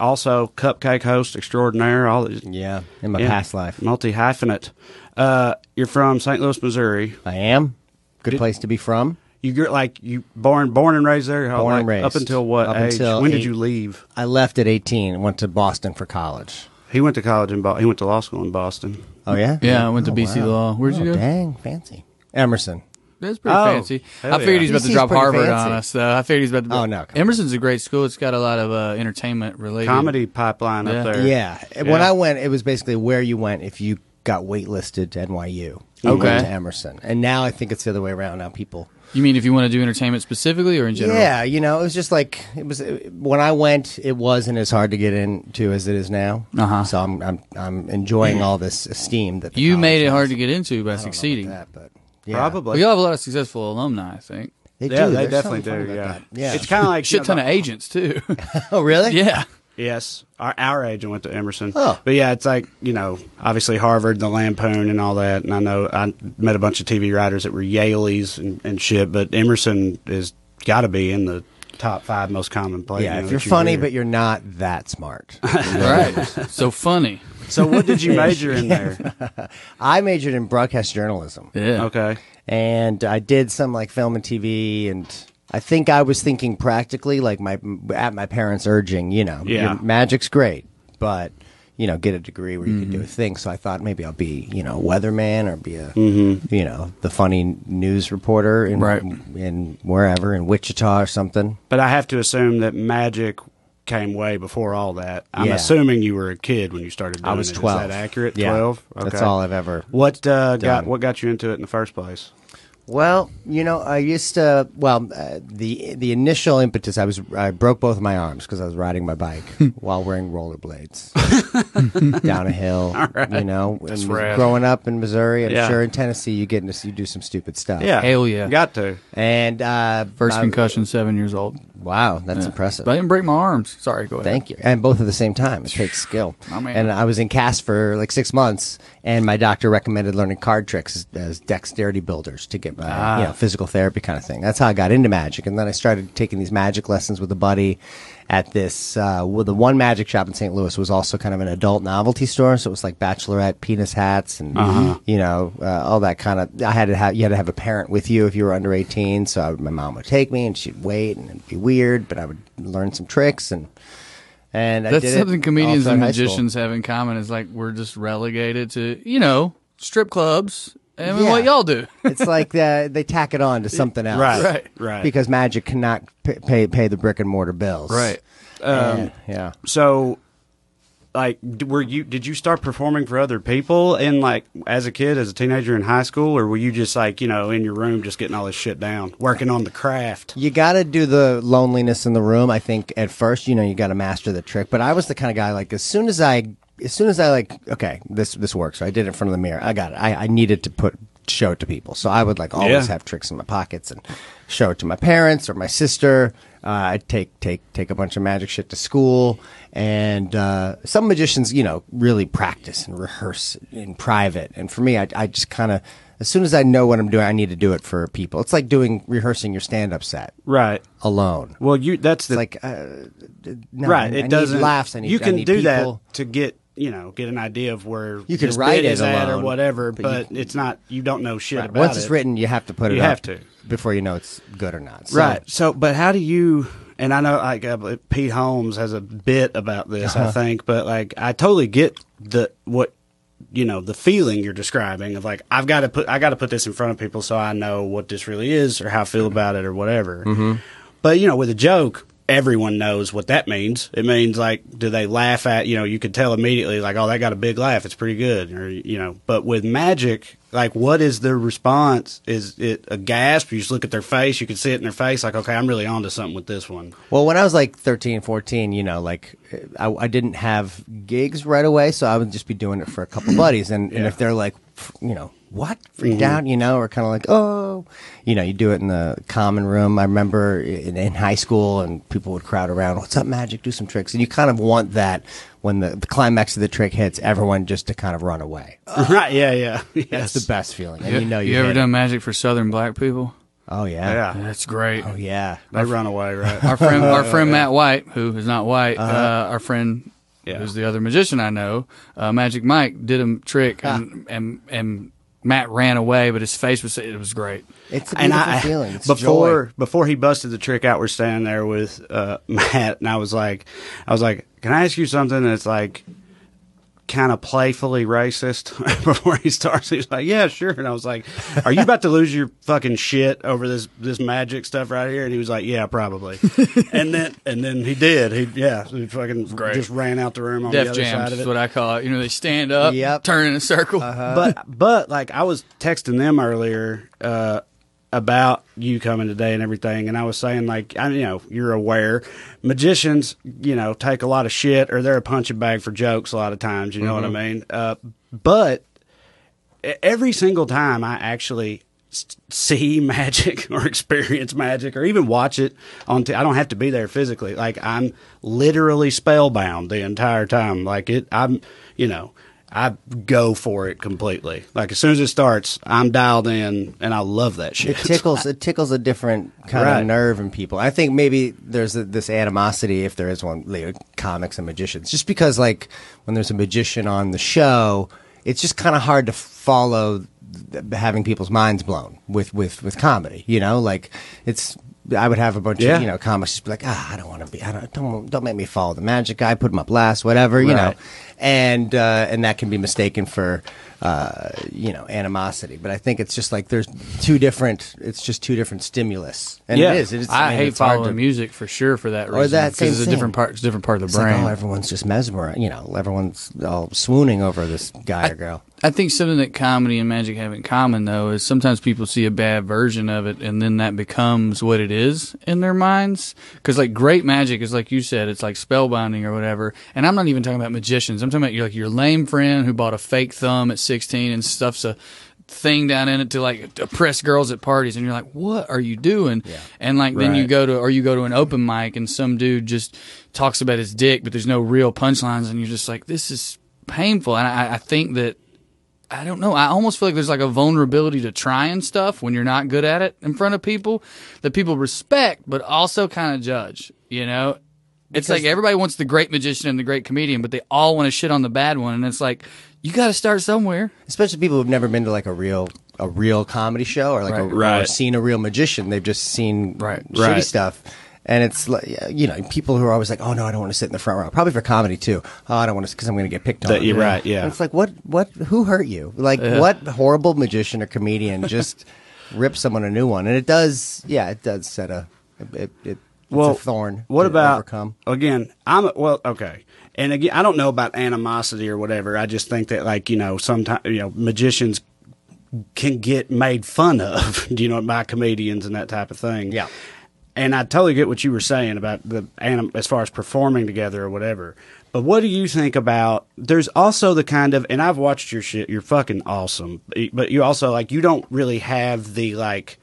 also, cupcake host extraordinaire. All these, yeah, in my yeah, past life. Multi-hyphenate. Uh, you're from Saint Louis, Missouri. I am. Good did, place to be from. You get like you born, born and raised there. Born like, and raised. Up until what up age? Until when eight, did you leave? I left at eighteen and went to Boston for college. He went to college in Boston. He went to law school in Boston. Oh yeah, yeah. I went to oh, B C wow. Law. Where'd oh, you go? Dang, fancy. Emerson. That's pretty oh, fancy. I figured yeah. he's about to drop Harvard fancy. on us. So I figured he's about to. Be, oh no! Emerson's on. a great school. It's got a lot of uh, entertainment related comedy pipeline yeah. up there. Yeah. yeah. When I went, it was basically where you went if you got waitlisted to N Y U. You okay. Went to Emerson, and now I think it's the other way around. Now people. You mean if you want to do entertainment specifically or in general? Yeah, you know, it was just like it was when I went. It wasn't as hard to get into as it is now. Uh-huh. So I'm I'm I'm enjoying all this esteem that the you made it has. hard to get into by I succeeding. Don't know about that, but. Yeah. Probably. We all have a lot of successful alumni, I think. They do. Yeah, they There's definitely do, yeah. yeah. It's kind of like... shit you know, ton of agents, too. Oh, really? Yeah. Yes. Our, our agent went to Emerson. Oh. But, yeah, it's like, you know, obviously Harvard, the Lampoon and all that. And I know I met a bunch of T V writers that were Yaleys and, and shit, but Emerson has got to be in the top five most common places. Yeah, you know, if you're funny, you but you're not that smart. Right. So funny. So what did you major in there? I majored in broadcast journalism. Yeah. Okay. And I did some like film and T V, and I think I was thinking practically, like my at my parents' urging, you know, yeah. magic's great, but you know, get a degree where you mm-hmm. can do a thing. So I thought maybe I'll be, you know, a weatherman or be a, mm-hmm. you know, the funny news reporter in right. in wherever in Wichita or something. But I have to assume that magic came way before all that. I'm yeah. assuming you were a kid when you started doing it. I was twelve. It. Is that accurate? Yeah. twelve? Okay. That's all I've ever What uh, got What got you into it in the first place? Well, you know, I used to. Well, uh, the the initial impetus, I was I broke both of my arms because I was riding my bike while wearing rollerblades down a hill. All right. You know, and growing up in Missouri, I'm yeah. sure in Tennessee, you get into you do some stupid stuff. Yeah, hell yeah, you got to. And uh, first I, concussion, seven years old. Wow, that's yeah. impressive. But I didn't break my arms. Sorry, go ahead. Thank you. And both at the same time. It takes skill. Oh, man. And I was in cast for like six months, and my doctor recommended learning card tricks as, as dexterity builders to get my ah. you know, physical therapy kind of thing. That's how I got into magic. And then I started taking these magic lessons with a buddy at this, uh, well, the one magic shop in Saint Louis was also kind of an adult novelty store. So it was like bachelorette penis hats and, uh-huh. you know, uh, all that kind of, I had to have, you had to have a parent with you if you were under eighteen. So I, my mom would take me and she'd wait and it'd be weird, but I would learn some tricks and, and that's I did something it comedians and magicians have in common is like, we're just relegated to, you know, strip clubs. I mean, yeah. what y'all do? It's like uh, they tack it on to something else, right? Right, right. Because magic cannot p pay pay the brick and mortar bills, right? Um, and, yeah. So, like, were you? Did you start performing for other people in like as a kid, as a teenager in high school, or were you just like you know in your room just getting all this shit down, working on the craft? You got to do the loneliness in the room. I think at first, you know, you got to master the trick. But I was the kind of guy like as soon as I. As soon as I like, okay, this this works. So I did it in front of the mirror. I got it. I, I needed to put show it to people, so I would like always yeah. have tricks in my pockets and show it to my parents or my sister. Uh, I'd take take take a bunch of magic shit to school, and uh, some magicians, you know, really practice and rehearse in private. And for me, I I just kind of as soon as I know what I'm doing, I need to do it for people. It's like doing rehearsing your stand up set, right? Alone. Well, you that's the, like uh, no, right. I, it I doesn't need laughs. I need you can I need do people. That to get. You know, get an idea of where you can write it alone, or whatever, but, but you, it's not. You don't know shit right. about it. Once it's it. written, you have to put it. You up have to before you know it's good or not. So. Right. So, but how do you? And I know like uh, Pete Holmes has a bit about this, uh-huh. I think. But like, I totally get the what you know the feeling you're describing of like I've got to put I got to put this in front of people so I know what this really is or how I feel about it or whatever. Mm-hmm. But you know, with a joke. Everyone knows what that means. It means like, do they laugh at, you know, you could tell immediately like, oh, that got a big laugh. It's pretty good. Or, you know, but with magic, like what is the response? Is it a gasp? You just look at their face. You can see it in their face. Like, okay, I'm really onto something with this one. Well, when I was like thirteen, fourteen, you know, like I, I didn't have gigs right away. So I would just be doing it for a couple buddies. And, yeah. and if they're like, you know, what freaked mm-hmm. out, you know, or kind of like, oh, you know, you do it in the common room. I remember in, in high school and people would crowd around. What's up, magic? Do some tricks. And you kind of want that when the, the climax of the trick hits, everyone just to kind of run away. Right. Yeah. Yeah. Yes. That's the best feeling. And you, you know, you, you ever done it. magic for Southern black people? Oh yeah. Yeah. That's great. Oh yeah. They our, run away. Right. Our friend, our friend, Matt White, who is not white, uh-huh. uh, our friend, yeah. who's the other magician I know, uh, Magic Mike did a trick huh. and, and, and, Matt ran away, but his face was, it was great. It's a beautiful and I, feeling. It's before, joy. Before he busted the trick out, we're standing there with uh, Matt, and I was like, I was like, can I ask you something that's like kind of playfully racist? Before he starts, he's like, yeah, sure. And I was like, are you about to lose your fucking shit over this, this magic stuff right here? And he was like, yeah, probably. and then, and then he did. He, yeah, he fucking great. Just ran out the room on Def the other jams, side of it. That's what I call it. You know, they stand up, yep. turn in a circle. Uh-huh. But, but like I was texting them earlier, uh, about you coming today and everything, and I was saying like, I, you know, you're aware, magicians, you know, take a lot of shit, or they're a punching bag for jokes a lot of times. You know mm-hmm. what I mean? Uh, but every single time I actually see magic or experience magic, or even watch it on, t I don't have to be there physically. Like I'm literally spellbound the entire time. Like it, I'm, you know. I go for it completely. Like as soon as it starts, I'm dialed in, and I love that shit. It tickles. It tickles a different kind right. of nerve in people. I think maybe there's a, this animosity, if there is one, like, comics and magicians. Just because, like, when there's a magician on the show, it's just kind of hard to follow having people's minds blown with with with comedy. You know, like it's. I would have a bunch yeah. of, you know, comics just be like, ah, I don't want to be, I don't, don't, don't make me follow the magic guy, put him up last, whatever, you right. know, and, uh, and that can be mistaken for, uh, you know, animosity. But I think it's just like, there's two different, it's just two different stimulus. And yeah. it is. It is I, I mean, hate it's following to, music for sure for that reason. Or that same thing. It's a different part, it's a different part of the it's brain. Like, oh, everyone's just mesmerized, you know, everyone's all swooning over this guy I, or girl. I think something that comedy and magic have in common, though, is sometimes people see a bad version of it, and then that becomes what it is in their minds. Because, like, great magic is, like you said, it's like spellbinding or whatever. And I'm not even talking about magicians. I'm talking about your, like, your lame friend who bought a fake thumb at sixteen and stuffs a thing down in it to, like, oppress girls at parties. And you're like, what are you doing? Yeah. And, like, right. then you go to – or you go to an open mic, and some dude just talks about his dick, but there's no real punchlines, and you're just like, this is painful. And I, I think that – I don't know. I almost feel like there's like a vulnerability to trying stuff when you're not good at it in front of people that people respect, but also kind of judge, you know? Because it's like everybody wants the great magician and the great comedian, but they all want to shit on the bad one. And it's like, you got to start somewhere. Especially people who've never been to like a real a real comedy show or like right. a, right. or seen a real magician. They've just seen right. shitty right. stuff. And it's like, you know, people who are always like, oh, no, I don't want to sit in the front row. Probably for comedy, too. Oh, I don't want to, because I'm going to get picked on. You're right, yeah. And it's like, what, what, who hurt you? Like, yeah. what horrible magician or comedian just ripped someone a new one? And it does, yeah, it does set a, it, it, well, it's a thorn what to about, overcome. Again, I'm, well, okay. And again, I don't know about animosity or whatever. I just think that, like, you know, sometimes, you know, magicians can get made fun of, you know, by comedians and that type of thing. Yeah. And I totally get what you were saying about the anim as far as performing together or whatever. But what do you think about? There's also the kind of, and I've watched your shit. You're fucking awesome, but you also like you don't really have the like.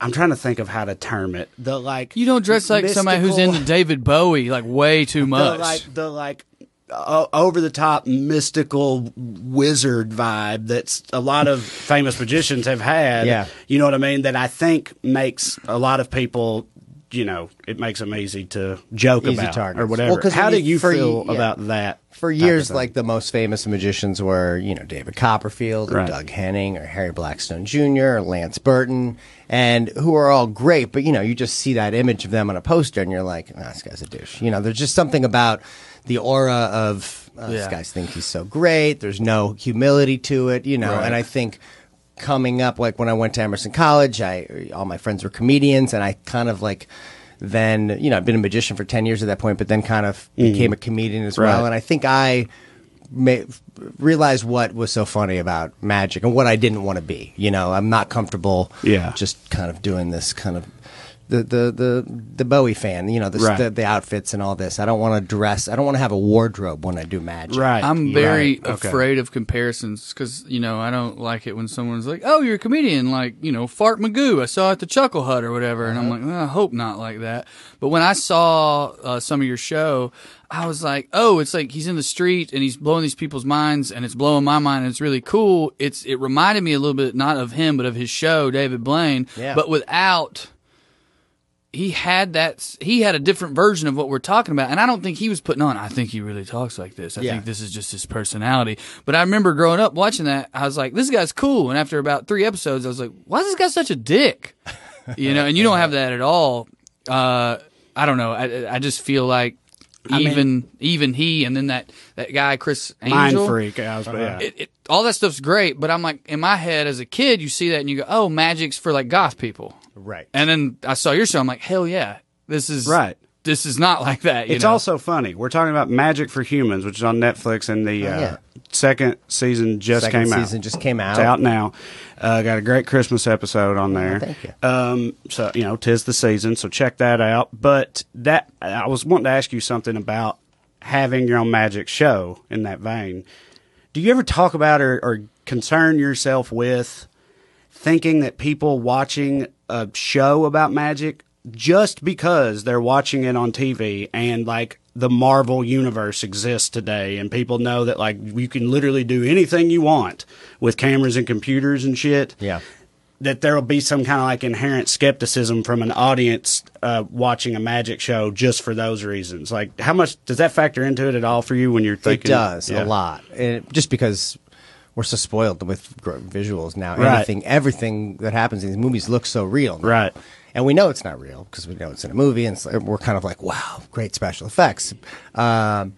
I'm trying to think of how to term it. The like you don't dress like mystical, somebody who's into David Bowie like way too much. The like the like uh, over the top mystical wizard vibe that's a lot of famous magicians have had. Yeah. You know what I mean? That I think makes a lot of people, you know, it makes them easy to joke easy about targets. Or whatever. Well, how do you, you feel yeah. about that? For years, like the most famous magicians were, you know, David Copperfield or right. Doug Henning or Harry Blackstone Junior or Lance Burton, and who are all great. But, you know, you just see that image of them on a poster and you're like, oh, this guy's a douche. You know, there's just something about the aura of oh, yeah. this guy's think he's so great. There's no humility to it, you know, right. and I think coming up, like when I went to Emerson College, I all my friends were comedians and I kind of like – then, you know, I've been a magician for ten years at that point, but then kind of became mm. a comedian as right. well. And I think I may realized what was so funny about magic and what I didn't want to be. You know, I'm not comfortable yeah. just kind of doing this kind of the the the, the Bowie fan, you know, the, right. the the outfits and all this. I don't want to dress. I don't want to have a wardrobe when I do magic. Right. I'm very right. afraid okay. of comparisons because, you know, I don't like it when someone's like, oh, you're a comedian, like, you know, Fart Magoo. I saw it at the Chuckle Hut or whatever. And I'm like, well, I hope not like that. But when I saw uh, some of your show, I was like, oh, it's like he's in the street and he's blowing these people's minds and it's blowing my mind and it's really cool. It's It reminded me a little bit, not of him, but of his show, David Blaine, yeah. but without... He had that. He had a different version of what we're talking about, and I don't think he was putting on. I think he really talks like this. I yeah. think this is just his personality. But I remember growing up watching that. I was like, "This guy's cool." And after about three episodes, I was like, "Why is this guy such a dick?" You know. And you don't have that at all. Uh, I don't know. I, I just feel like I even mean, even he, and then that that guy Chris Angel, mind freak. I was, yeah. it, it, all that stuff's great, but I'm like in my head as a kid, you see that and you go, "Oh, magic's for like goth people." Right. And then I saw your show. I'm like, hell yeah. This is right. This is not like that. You it's know? Also funny. We're talking about Magic for Humans, which is on Netflix, and the oh, uh, yeah. second season just second came season out. Second season just came out. It's out now. Uh, got a great Christmas episode on there. Oh, thank you. Um, so, you know, 'tis the season, so check that out. But that I was wanting to ask you something about having your own magic show in that vein. Do you ever talk about or, or concern yourself with thinking that people watching a show about magic just because they're watching it on T V and like the Marvel universe exists today and people know that like you can literally do anything you want with cameras and computers and shit, yeah, that there will be some kind of like inherent skepticism from an audience uh, watching a magic show just for those reasons? Like how much does that factor into it at all for you when you're thinking? It does yeah. a lot. It, just because we're so spoiled with visuals now. Right. Everything, everything that happens in these movies looks so real now. Right. And we know it's not real because we know it's in a movie, and we're kind of like, wow, great special effects. Um,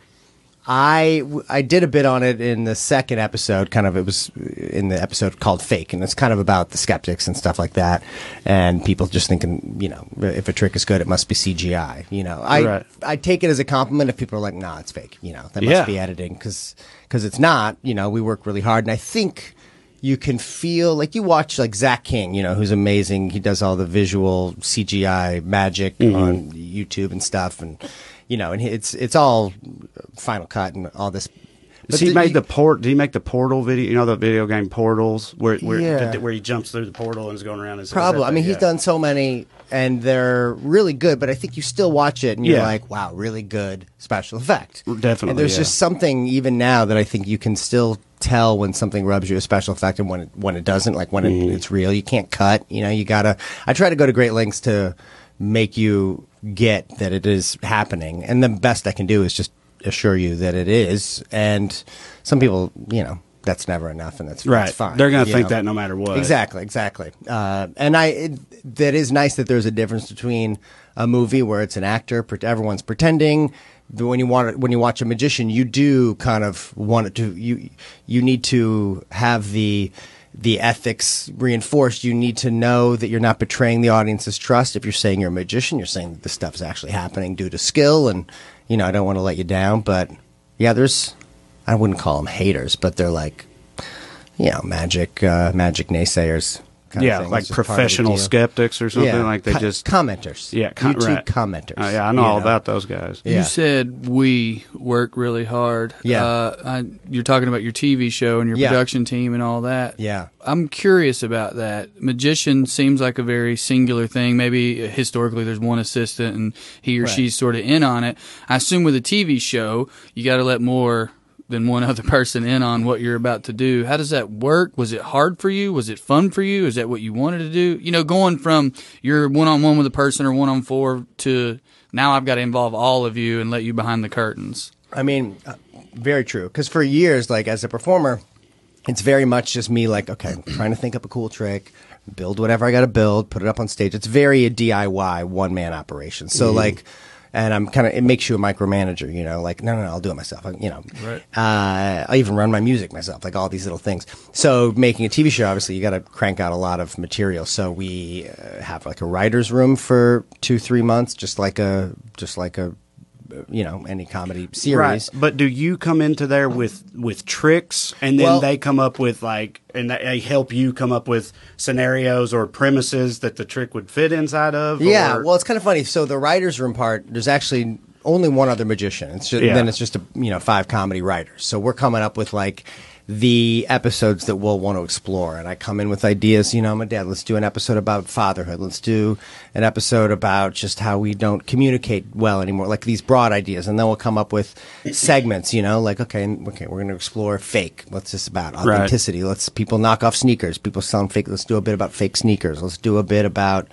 I, I did a bit on it in the second episode, kind of, it was in the episode called Fake, and it's kind of about the skeptics and stuff like that, and people just thinking, you know, if a trick is good, it must be C G I, you know. I right. I take it as a compliment if people are like, nah, it's fake, you know, that must yeah. be editing, because it's not, you know, we work really hard, and I think you can feel, like you watch like Zach King, you know, who's amazing, he does all the visual C G I magic mm-hmm. on YouTube and stuff, and... You know, and it's it's all Final Cut and all this. But he the, made the port. Did he make the Portal video? You know, the video game Portals, where where, yeah. the, where he jumps through the portal and is going around. And probably. I mean, yeah. he's done so many, and they're really good. But I think you still watch it, and you're yeah. like, wow, really good special effect. Definitely. And there's yeah. just something even now that I think you can still tell when something rubs you a special effect and when it, when it doesn't. Like when mm. it, it's real, you can't cut. You know, you gotta. I try to go to great lengths to make you get that it is happening, and the best I can do is just assure you that it is, and some people, you know, that's never enough, and that's, right. that's fine. They're going to think know? that no matter what. Exactly, exactly. Uh, and I, it, that is nice that there's a difference between a movie where it's an actor, pre everyone's pretending. When you want, when you watch a magician, you do kind of want it to. You you need to have the the ethics reinforced. You need to know that you're not betraying the audience's trust. If you're saying you're a magician, you're saying that this stuff is actually happening due to skill, and, you know, I don't want to let you down. But yeah, there's, I wouldn't call them haters, but they're like, you know, magic, uh, magic naysayers. Kind yeah, of like professional skeptics or something, yeah. like they Co just commenters. Yeah, com YouTube right. commenters. Uh, yeah, I know all know. about those guys. Yeah. You said we work really hard. Yeah, uh, I, you're talking about your T V show and your yeah. production team and all that. Yeah, I'm curious about that. Magician seems like a very singular thing. Maybe historically, there's one assistant and he or right. she's sort of in on it. I assume with a T V show, you got to let more than one other person in on what you're about to do. How does that work? Was it hard for you? Was it fun for you? Is that what you wanted to do? You know, going from you're one-on-one with a person or one-on-four to now I've got to involve all of you and let you behind the curtains. I mean, uh, very true. Because for years, like as a performer, it's very much just me like, okay, I'm trying to think up a cool trick, build whatever I got to build, put it up on stage. It's very a D I Y one-man operation. So mm. like... And I'm kind of, it makes you a micromanager, you know, like, no, no, no, I'll do it myself. I, you know, right. uh, I even run my music myself, like all these little things. So making a T V show, obviously, you got to crank out a lot of material. So we uh, have like a writer's room for two, three months, just like a, just like a, you know, any comedy series. Right. But do you come into there with, with tricks and then well, they come up with like, and they help you come up with scenarios or premises that the trick would fit inside of? Yeah, or? well, it's kind of funny. So the writer's room part, there's actually only one other magician. It's just, yeah. Then it's just, a, you know, five comedy writers. So we're coming up with like the episodes that we'll want to explore. And I come in with ideas, you know, my dad, let's do an episode about fatherhood. Let's do an episode about just how we don't communicate well anymore, like these broad ideas. And then we'll come up with segments, you know, like, okay, okay, we're going to explore fake. What's this about? Authenticity. Right. Let's people knock off sneakers. People selling fake. Let's do a bit about fake sneakers. Let's do a bit about,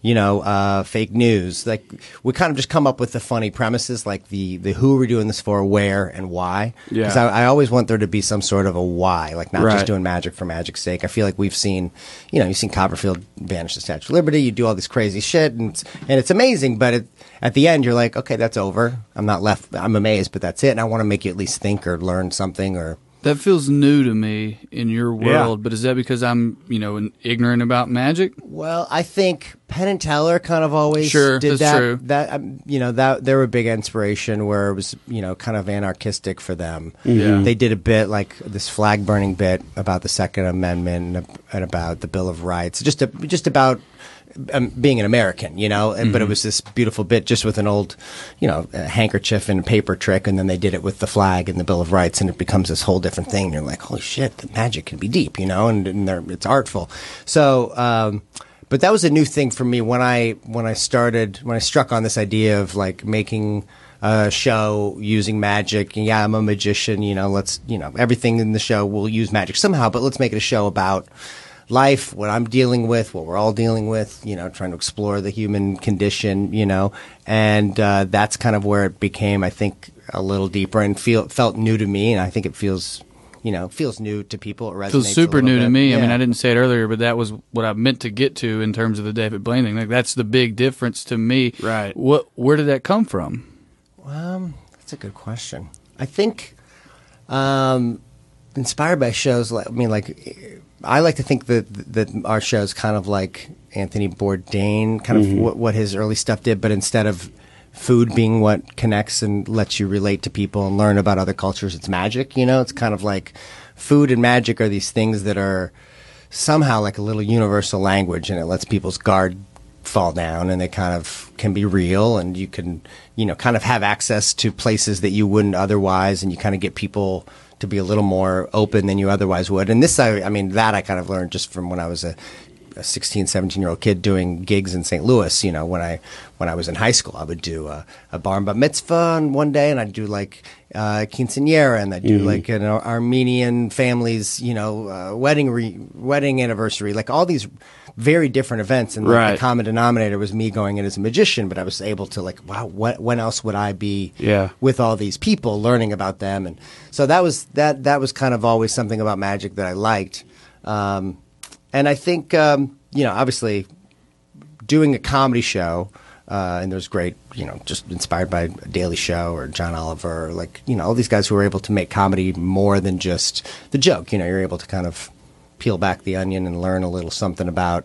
you know, uh, fake news. Like we kind of just come up with the funny premises, like the, the who are we doing this for, where, and why. Yeah. Because I, I always want there to be some sort of a why, like not right. just doing magic for magic's sake. I feel like we've seen, you know, you've seen Copperfield banish the Statue of Liberty. You do all this crazy shit, and it's, and it's amazing. But it, at the end, you're like, okay, that's over. I'm not left. I'm amazed, but that's it. And I want to make you at least think or learn something or. That feels new to me in your world, yeah. but is that because I'm, you know, ignorant about magic? Well, I think Penn and Teller kind of always sure, did that's that. True. That um, you know, that they were a big inspiration where it was, you know, kind of anarchistic for them. Yeah. They did a bit like this flag burning bit about the Second Amendment and about the Bill of Rights, just a, just about. Um, being an American, you know, and, mm-hmm. but it was this beautiful bit just with an old, you know, uh, handkerchief and a paper trick, and then they did it with the flag and the Bill of Rights, and it becomes this whole different thing. And you're like, holy shit, the magic can be deep, you know, and, and they're, it's artful. So, um, but that was a new thing for me when I when I started when I struck on this idea of like making a show using magic. And yeah, I'm a magician, you know. Let's you know everything in the show will use magic somehow, but let's make it a show about life, what I'm dealing with, what we're all dealing with, you know, trying to explore the human condition, you know, and uh, that's kind of where it became, I think, a little deeper and feel, felt new to me, and I think it feels, you know, feels new to people. It resonates. Feels super new bit. to me. Yeah. I mean, I didn't say it earlier, but that was what I meant to get to in terms of the David Blaine thing. Like, that's the big difference to me. Right. What? Where did that come from? Um, that's a good question. I think um, inspired by shows like, I mean, like, I like to think that that our show's kind of like Anthony Bourdain, kind mm-hmm. of what, what his early stuff did, but instead of food being what connects and lets you relate to people and learn about other cultures, it's magic, you know? It's kind of like food and magic are these things that are somehow like a little universal language, and it lets people's guard fall down, and they kind of can be real, and you can, you know, kind of have access to places that you wouldn't otherwise, and you kind of get people to be a little more open than you otherwise would. And this, I, I mean, that I kind of learned just from when I was a, a sixteen, seventeen-year-old kid doing gigs in Saint Louis. You know, when I when I was in high school, I would do a, a bar and bat mitzvah one day, and I'd do like uh, quinceañera, and I'd do mm-hmm. like an Armenian family's, you know, uh, wedding re- wedding anniversary, like all these very different events. And like, right. the common denominator was me going in as a magician, but I was able to like, wow, what, when else would I be yeah. with all these people, learning about them? And so that was that that was kind of always something about magic that I liked. Um, and I think, um, you know, obviously doing a comedy show, uh, and there's great, you know, just inspired by Daily Show or John Oliver, or like, you know, all these guys who were able to make comedy more than just the joke. You know, you're able to kind of peel back the onion and learn a little something about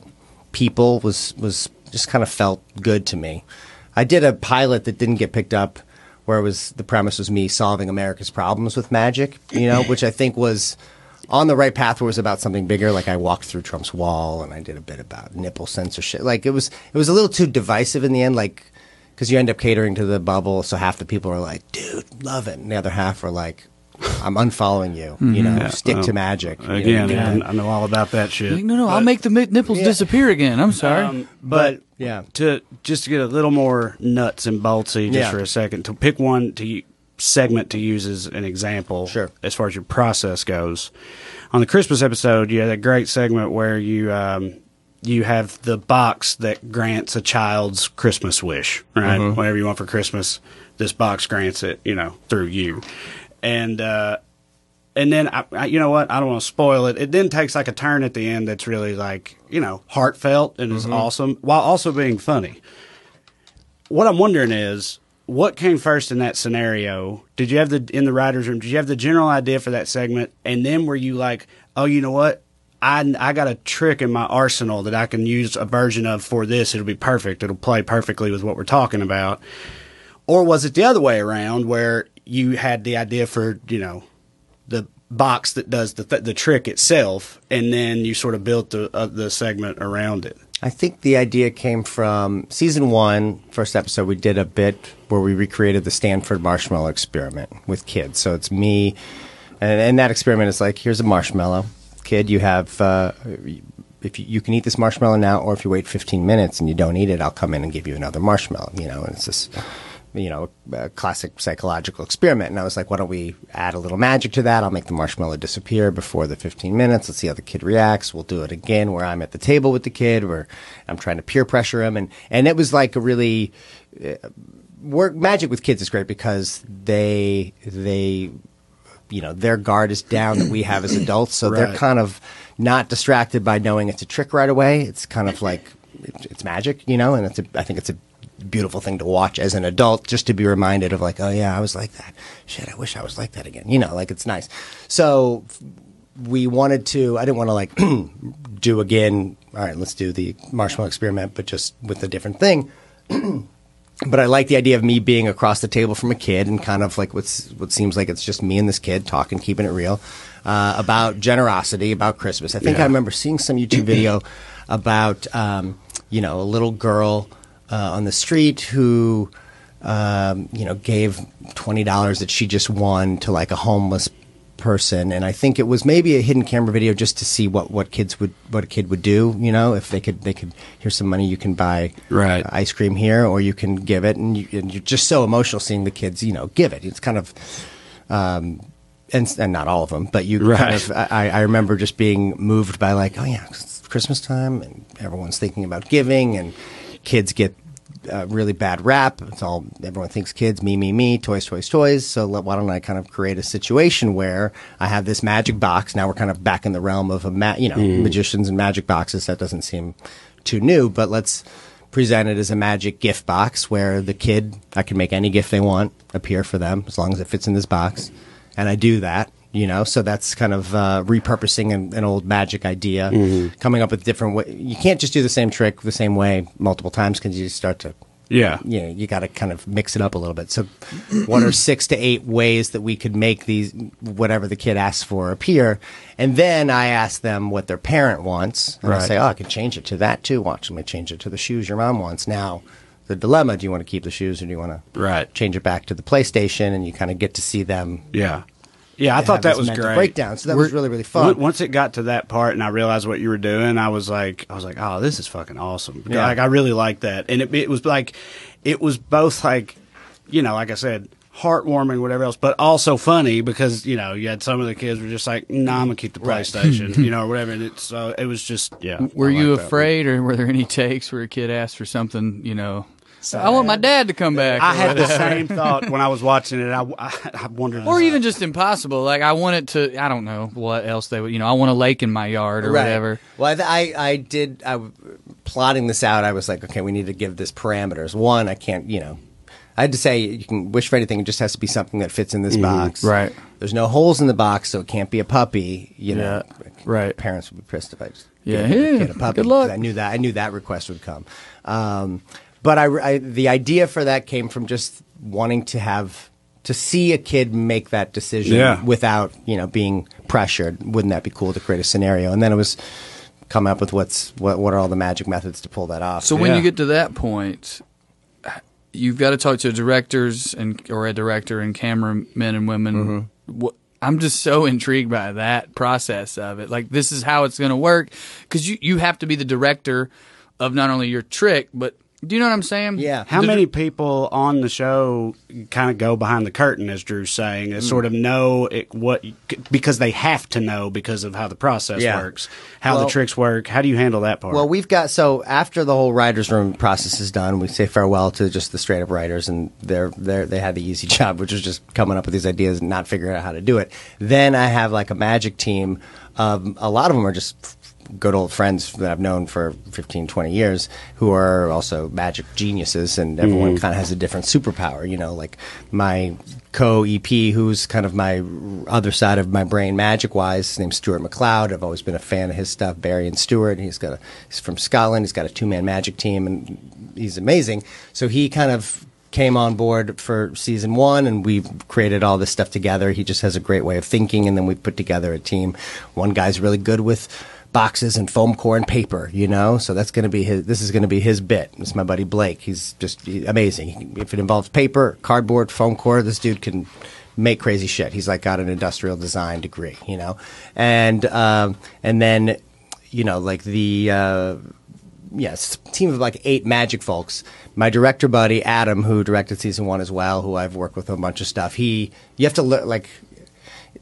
people was, was just kind of felt good to me. I did a pilot that didn't get picked up where it was, the premise was me solving America's problems with magic, you know, which I think was on the right path, where it was about something bigger. Like I walked through Trump's wall, and I did a bit about nipple censorship. Like it was, it was a little too divisive in the end, like, cause you end up catering to the bubble. So half the people are like, dude, love it. And the other half are like, I'm unfollowing you, mm-hmm. you know, yeah, stick well, to magic. Again, you know, you know, I, I know all about that shit. Like, no, no, but, I'll make the nipples yeah. disappear again. I'm sorry. Um, but, but yeah, to just to get a little more nuts and boltsy just yeah. for a second, to pick one to segment to use as an example sure. as far as your process goes. On the Christmas episode, you had a great segment where you um, you have the box that grants a child's Christmas wish, right? Mm-hmm. Whatever you want for Christmas, this box grants it, you know, through you. And uh, and then, I, I, you know what? I don't want to spoil it. It then takes like a turn at the end that's really like, you know, heartfelt and mm-hmm. is awesome, while also being funny. What I'm wondering is, what came first in that scenario? Did you have the, in the writer's room, did you have the general idea for that segment? And then were you like, oh, you know what? I, I got a trick in my arsenal that I can use a version of for this. It'll be perfect. It'll play perfectly with what we're talking about. Or was it the other way around where you had the idea for, you know, the box that does the th- the trick itself, and then you sort of built the uh, the segment around it? I think the idea came from season one, first episode. We did a bit where we recreated the Stanford marshmallow experiment with kids. So it's me, and, and that experiment is like, here's a marshmallow, kid. You have uh, if you, you can eat this marshmallow now, or if you wait fifteen minutes and you don't eat it, I'll come in and give you another marshmallow. You know, and it's just, you know, a classic psychological experiment. And I was like, why don't we add a little magic to that? I'll make the marshmallow disappear before the fifteen minutes. Let's see how the kid reacts. We'll do it again where I'm at the table with the kid, where I'm trying to peer pressure him. And, and it was like a really uh, work. Magic with kids is great because they, they, you know, their guard is down that we have as adults. So right. they're kind of not distracted by knowing it's a trick right away. It's kind of like, it's magic, you know, and it's a, I think it's a beautiful thing to watch as an adult, just to be reminded of like, oh yeah, I was like that. Shit, I wish I was like that again. You know, like it's nice. So we wanted to, I didn't want to like do again, all right, let's do the marshmallow experiment, but just with a different thing. But I like the idea of me being across the table from a kid and kind of like what's, what seems like it's just me and this kid talking, keeping it real, uh, about generosity, about Christmas. I think yeah. I remember seeing some YouTube video about, um, you know, a little girl Uh, on the street who, um, you know, gave twenty dollars that she just won to like a homeless person. And I think it was maybe a hidden camera video just to see what, what kids would, what a kid would do, you know, if they could, they could, here's some money, you can buy right. uh, ice cream here, or you can give it. And, you, and you're just so emotional seeing the kids, you know, give it. It's kind of, um, and, and not all of them, but you right. kind of, I, I remember just being moved by like, oh yeah, it's Christmas time and everyone's thinking about giving, and kids get a really bad rap. It's all, everyone thinks kids, me, me, me, toys, toys, toys. So let, why don't I kind of create a situation where I have this magic box. Now we're kind of back in the realm of, a ma- you know, mm. magicians and magic boxes. That doesn't seem too new, but let's presented as a magic gift box where the kid, I can make any gift they want appear for them as long as it fits in this box. And I do that, you know, so that's kind of uh, repurposing an, an old magic idea, mm-hmm. coming up with different ways. You can't just do the same trick the same way multiple times because you start to, yeah, you know, you got to kind of mix it up a little bit. So what are six to eight ways that we could make these, whatever the kid asks for, appear? And then I ask them what their parent wants. And right. I say, oh, I can change it to that too. Watch, I'm going to change it to the shoes your mom wants. Now, the dilemma, do you want to keep the shoes or do you want to right. change it back to the PlayStation? And you kind of get to see them. Yeah. Yeah, I thought that was great. Breakdown, so that We're, was really, really fun. Once it got to that part, and I realized what you were doing, I was like, I was like, oh, this is fucking awesome. Yeah. Like, I really like that, and it, it was like, it was both like, you know, like I said, heartwarming, whatever else, but also funny because you know you had some of the kids were just like, nah, I'm gonna keep the PlayStation, you know, or whatever. And it's so uh, it was just yeah. Were you afraid, or were there any takes where a kid asked for something, you know? So I want my dad to come back. I had the same thought when I was watching it. I, I, I wondered, or even just impossible. Like I wanted to. I don't know what else they would. You know, I want a lake in my yard or right. whatever. Well, I I did. I plotting this out. I was like, okay, we need to give this parameters. One, I can't. You know, I had to say you can wish for anything. It just has to be something that fits in this mm, box. Right. There's no holes in the box, so it can't be a puppy. You yeah. know, right. Parents would be pissed if I just yeah, yeah. get a puppy. Good luck. I knew that. I knew that request would come. Um, But I, I, the idea for that came from just wanting to have to see a kid make that decision yeah. without, you know, being pressured. Wouldn't that be cool to create a scenario? And then it was come up with what's what, what are all the magic methods to pull that off. So yeah. when you get to that point, you've got to talk to directors and or a director and cameramen and women. Mm-hmm. I'm just so intrigued by that process of it. Like this is how it's going to work because you you have to be the director of not only your trick but do you know what I'm saying? Yeah. How Did many people on the show kind of go behind the curtain, as Drew's saying, and mm. sort of know it, what – because they have to know because of how the process yeah. works, how well, the tricks work. How do you handle that part? Well, we've got – so after the whole writer's room process is done, we say farewell to just the straight-up writers, and they're, they're, they had the easy job, which was just coming up with these ideas and not figuring out how to do it. Then I have like a magic team. Um, a lot of them are just – good old friends that I've known for fifteen, twenty years who are also magic geniuses, and everyone mm. kind of has a different superpower. You know, like my co-E P, who's kind of my other side of my brain magic-wise, his name's Stuart McLeod. I've always been a fan of his stuff, Barry and Stuart. He's got a, he's from Scotland. He's got a two-man magic team, and he's amazing. So he kind of came on board for season one, and we've created all this stuff together. He just has a great way of thinking, and then we've put together a team. One guy's really good with boxes and foam core and paper, you know, so that's going to be his, this is going to be his bit. It's my buddy Blake. He's just he, amazing. If it involves paper, cardboard, foam core, this dude can make crazy shit. He's like got an industrial design degree, you know, and, um, and then, you know, like the, uh, yes, team of like eight magic folks. My director buddy, Adam, who directed season one as well, who I've worked with a bunch of stuff. He, you have to look like,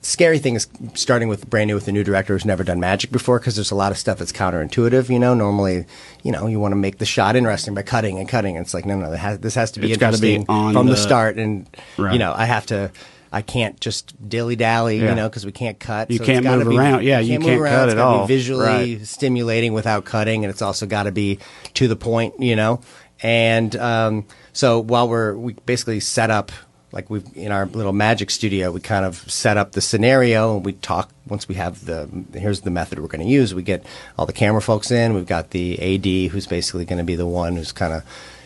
scary thing is starting with brand new with a new director who's never done magic before, because there's a lot of stuff that's counterintuitive. You know, normally, you know, you want to make the shot interesting by cutting and cutting. And it's like, no, no, has, this has to be it's interesting be from the, the start. And right. you know, I have to, I can't just dilly dally. Yeah. You know, because we can't cut. You so can't move be, around. Yeah, you can't, you can't around. Cut it's at all. Be visually right. stimulating without cutting, and it's also got to be to the point. You know, and um, so while we're we basically set up. Like we've in our little magic studio, we kind of set up the scenario and we talk once we have the here's the method we're going to use. We get all the camera folks in. We've got the A D who's basically going to be the one who's kind of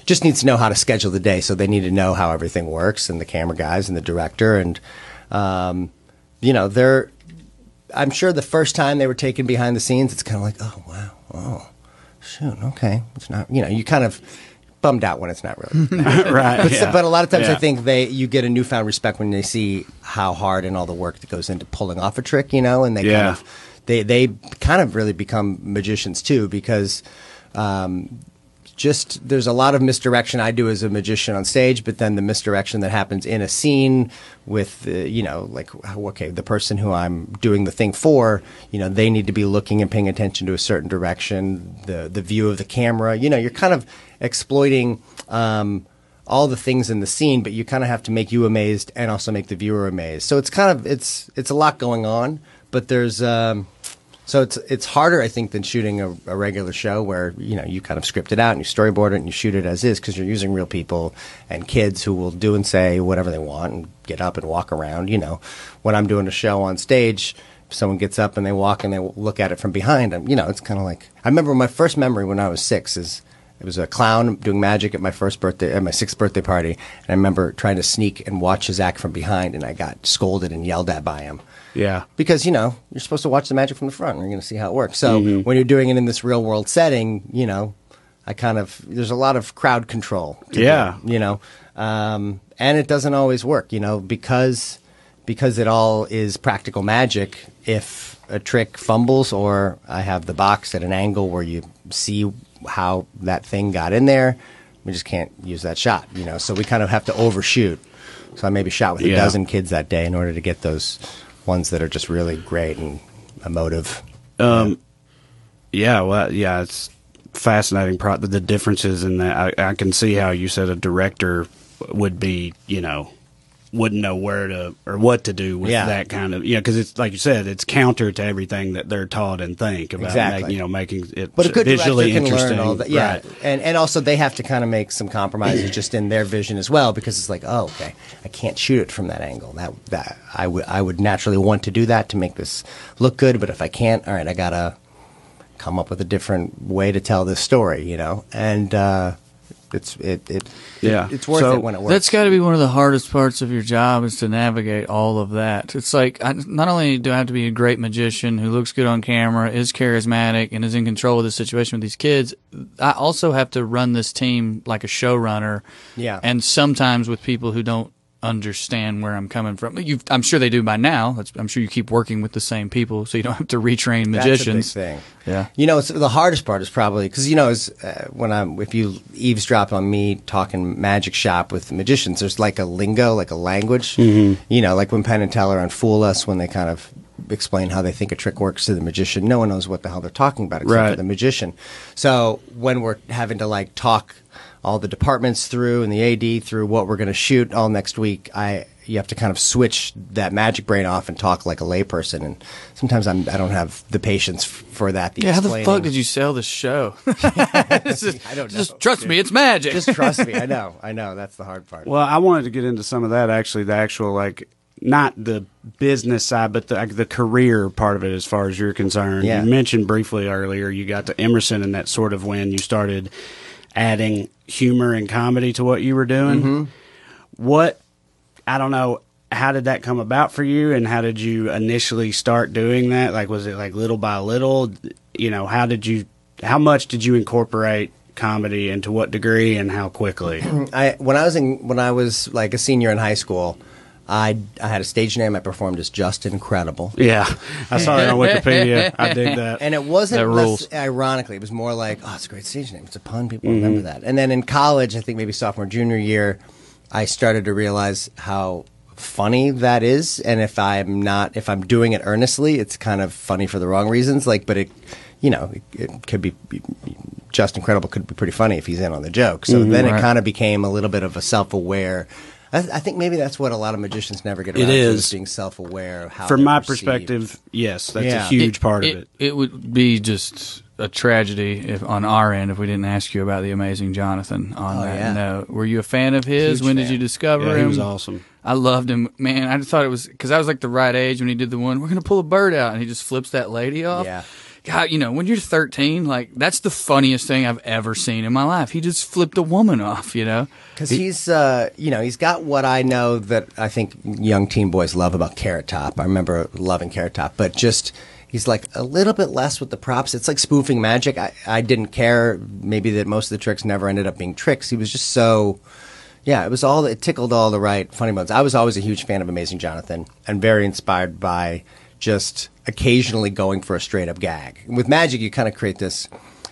just needs to know how to schedule the day. So they need to know how everything works, and the camera guys and the director. And, um, you know, they're I'm sure the first time they were taken behind the scenes, it's kind of like, oh, wow. Oh, shoot. OK, it's not, you know, you kind of. Bummed out when it's not really right, but, yeah. but a lot of times yeah. I think they you get a newfound respect when they see how hard and all the work that goes into pulling off a trick, you know, and they yeah. kind of they they kind of really become magicians too, because um, just there's a lot of misdirection I do as a magician on stage, but then the misdirection that happens in a scene with uh, you know, like okay, the person who I'm doing the thing for, you know, they need to be looking and paying attention to a certain direction, the the view of the camera, you know, you're kind of exploiting um, all the things in the scene, but you kind of have to make you amazed and also make the viewer amazed. So it's kind of it's it's a lot going on, but there's um, So it's it's harder, I think, than shooting a, a regular show where, you know, you kind of script it out and you storyboard it and you shoot it as is, because you're using real people and kids who will do and say whatever they want and get up and walk around. You know, when I'm doing a show on stage, someone gets up and they walk and they look at it from behind them. You know, it's kind of like, I remember my first memory when I was six is it was a clown doing magic at my first birthday, at my sixth birthday party. And I remember trying to sneak and watch his act from behind, and I got scolded and yelled at by him. Yeah, because, you know, you're supposed to watch the magic from the front. And you're going to see how it works. So mm-hmm. when you're doing it in this real world setting, you know, I kind of there's a lot of crowd control. To yeah, do, you know, um, and it doesn't always work, you know, because because it all is practical magic. If a trick fumbles, or I have the box at an angle where you see how that thing got in there, we just can't use that shot, you know. So we kind of have to overshoot. So I maybe shot with yeah. a dozen kids that day in order to get those ones that are just really great and emotive. Um, yeah, well, yeah, it's fascinating. Pro- the differences in that. I, I can see how you said a director would be, you know, wouldn't know where to or what to do with yeah. that kind of, you know, because it's like you said, it's counter to everything that they're taught and think about, exactly. make, you know, making it but a good visually interesting. All that. Yeah, right. and and also they have to kind of make some compromises just in their vision as well, because it's like, oh, okay, I can't shoot it from that angle. That that I would I would naturally want to do that to make this look good, but if I can't, all right, I gotta come up with a different way to tell this story, you know, and. uh It's it, it yeah. It's worth so, it when it works. That's got to be one of the hardest parts of your job, is to navigate all of that. It's like, I, not only do I have to be a great magician who looks good on camera, is charismatic, and is in control of the situation with these kids, I also have to run this team like a showrunner. Yeah. And sometimes with people who don't understand where I'm coming from. You've, I'm sure they do by now. It's, I'm sure you keep working with the same people, so you don't have to retrain magicians. That's a big thing. Yeah, you know, it's, the hardest part is probably because, you know, is uh, when I'm if you eavesdrop on me talking magic shop with magicians, there's like a lingo, like a language. Mm-hmm. You know, like when Penn and Teller on Fool Us, when they kind of explain how they think a trick works to the magician, no one knows what the hell they're talking about except right. for the magician. So when we're having to like talk all the departments through and the A D through what we're going to shoot all next week, I you have to kind of switch that magic brain off and talk like a layperson. And sometimes I'm, I don't have the patience f- for that. The yeah, how the fuck did you sell this show? just, I don't know. Just trust dude. me, it's magic. Just trust me. I know. I know. That's the hard part. Well, I wanted to get into some of that, actually, the actual, like, not the business side, but the, like, the career part of it as far as you're concerned. Yeah. You mentioned briefly earlier you got to Emerson, and that's sort of when you started adding humor and comedy to what you were doing. Mm-hmm. What, I don't know, how did that come about for you, and how did you initially start doing that? Like, was it like little by little? You know, how did you, how much did you incorporate comedy, and to what degree, and how quickly? I when I was in when I was like a senior in high school, I, I had a stage name I performed as Justin Credible. Yeah, I saw it on Wikipedia. I dig that. And it wasn't less, ironically, it was more like, oh, it's a great stage name. It's a pun. People mm-hmm. remember that. And then in college, I think maybe sophomore, junior year, I started to realize how funny that is. And if I'm not, if I'm doing it earnestly, it's kind of funny for the wrong reasons. Like, but it, you know, it, it could be, Justin Credible could be pretty funny if he's in on the joke. So mm-hmm, then right. it kind of became a little bit of a self-aware. I think maybe that's what a lot of magicians never get around to, is being self-aware. How From my perceived. perspective, yes, that's yeah. a huge it, part it, of it. It would be just a tragedy if on our end if we didn't ask you about the amazing Jonathan on oh, that yeah. note. Were you a fan of his? Huge when fan. Did you discover yeah, him? He was awesome. I loved him. Man, I just thought it was – because I was like the right age when he did the one, we're going to pull a bird out, and he just flips that lady off. Yeah. God, you know, when you're thirteen, like, that's the funniest thing I've ever seen in my life. He just flipped a woman off, you know? Because he's, uh, you know, he's got what I know that I think young teen boys love about Carrot Top. I remember loving Carrot Top, but just he's like a little bit less with the props. It's like spoofing magic. I, I didn't care maybe that most of the tricks never ended up being tricks. He was just so, yeah, it was all, it tickled all the right funny bones. I was always a huge fan of Amazing Jonathan, and very inspired by just occasionally going for a straight-up gag. With magic, you kind of create this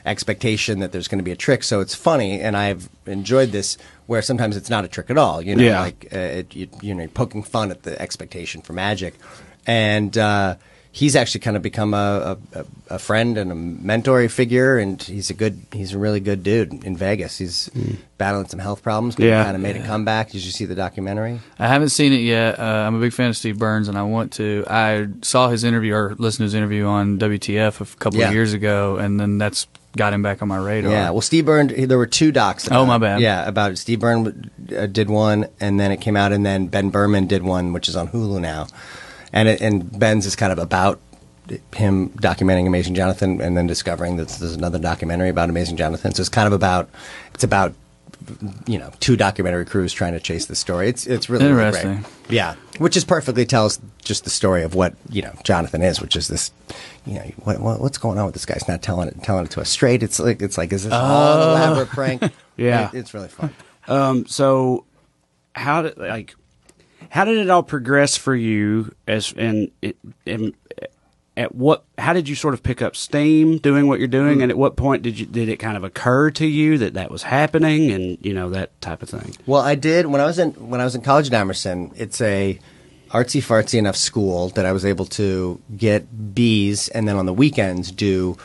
expectation that there's going to be a trick, so it's funny, and I've enjoyed this where sometimes it's not a trick at all, you know, yeah. like, uh, it, you, you know, you're poking fun at the expectation for magic. And uh, he's actually kind of become a, a, a friend and a mentor figure, and he's a good, he's a really good dude in Vegas. He's mm. battling some health problems, but yeah. kind of made yeah. a comeback. Did you see the documentary? I haven't seen it yet. Uh, I'm a big fan of Steve Burns, and I want to. I saw his interview or listened to his interview on W T F a couple yeah. of years ago, and then that's got him back on my radar. Yeah, well, Steve Burns, there were two docs about it. Oh, my bad. Yeah, about it. Steve Burns uh, did one, and then it came out, and then Ben Burman did one, which is on Hulu now. And it, and Ben's is kind of about him documenting Amazing Jonathan, and then discovering that there's another documentary about Amazing Jonathan. So it's kind of about it's about you know two documentary crews trying to chase the story. It's it's really interesting, great. Yeah. Which is perfectly tells just the story of what you know Jonathan is, which is this. You know what, what what's going on with this guy? He's not telling it telling it to us straight. It's like it's like is this oh. all an elaborate prank? Yeah, it, it's really fun. Um, so how did like. How did it all progress for you? As and, and at what? How did you sort of pick up steam doing what you're doing? And at what point did you did it kind of occur to you that that was happening? And you know that type of thing. Well, I did when I was in when I was in college at Emerson. It's a artsy fartsy enough school that I was able to get B's, and then on the weekends do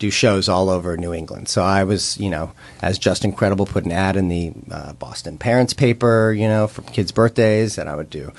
do shows all over New England. So I was, you know, as Justin Credible put an ad in the uh, Boston Parents paper, you know, for kids' birthdays, and I would do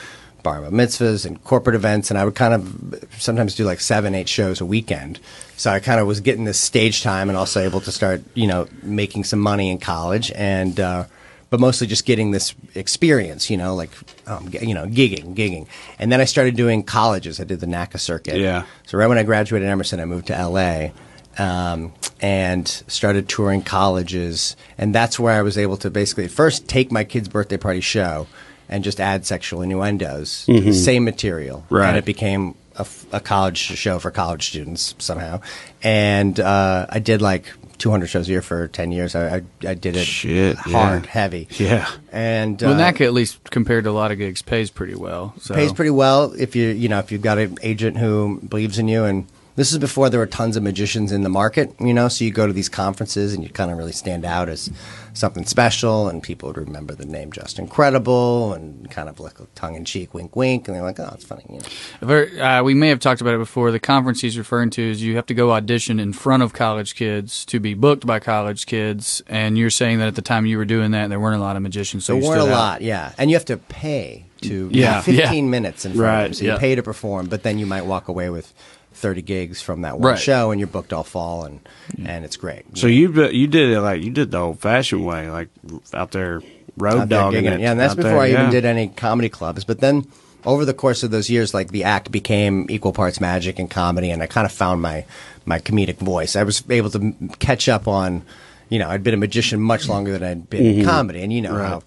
bar mitzvahs and corporate events, and I would kind of sometimes do like seven, eight shows a weekend. So I kind of was getting this stage time and also able to start, you know, making some money in college, and uh, but mostly just getting this experience, you know, like, um, you know, gigging, gigging. And then I started doing colleges. I did the NACA circuit. Yeah. So right when I graduated Emerson, I moved to L A, Um, and started touring colleges, and that's where I was able to basically first take my kid's birthday party show and just add sexual innuendos, mm-hmm. same material, right. and it became a, a college show for college students somehow. And uh, I did like two hundred shows a year for ten years. I I, I did it Shit, hard, yeah. heavy, yeah. And well, uh, that could, at least compared to a lot of gigs, pays pretty well. So. Pays pretty well if you you know if you've got an agent who believes in you and. This is before there were tons of magicians in the market, you know, so you go to these conferences and you kind of really stand out as something special, and people would remember the name Justin Credible and kind of like tongue-in-cheek, wink-wink, and they're like, oh, it's funny. You know. Uh, we may have talked about it before. The conference he's referring to is you have to go audition in front of college kids to be booked by college kids, and you're saying that at the time you were doing that, there weren't a lot of magicians. So there weren't a lot, yeah, and you have to pay to yeah. fifteen yeah. minutes in front right. of them, so you yeah. pay to perform, but then you might walk away with thirty gigs from that one right. show, and you're booked all fall, and yeah. and it's great. So you you did it like you did the old fashioned way, like out there road out dogging there it. Yeah, and that's before there, I yeah. even did any comedy clubs. But then over the course of those years, like the act became equal parts magic and comedy, and I kind of found my my comedic voice. I was able to m catch up on, you know, I'd been a magician much longer than I'd been mm-hmm. in comedy, and you know right. how.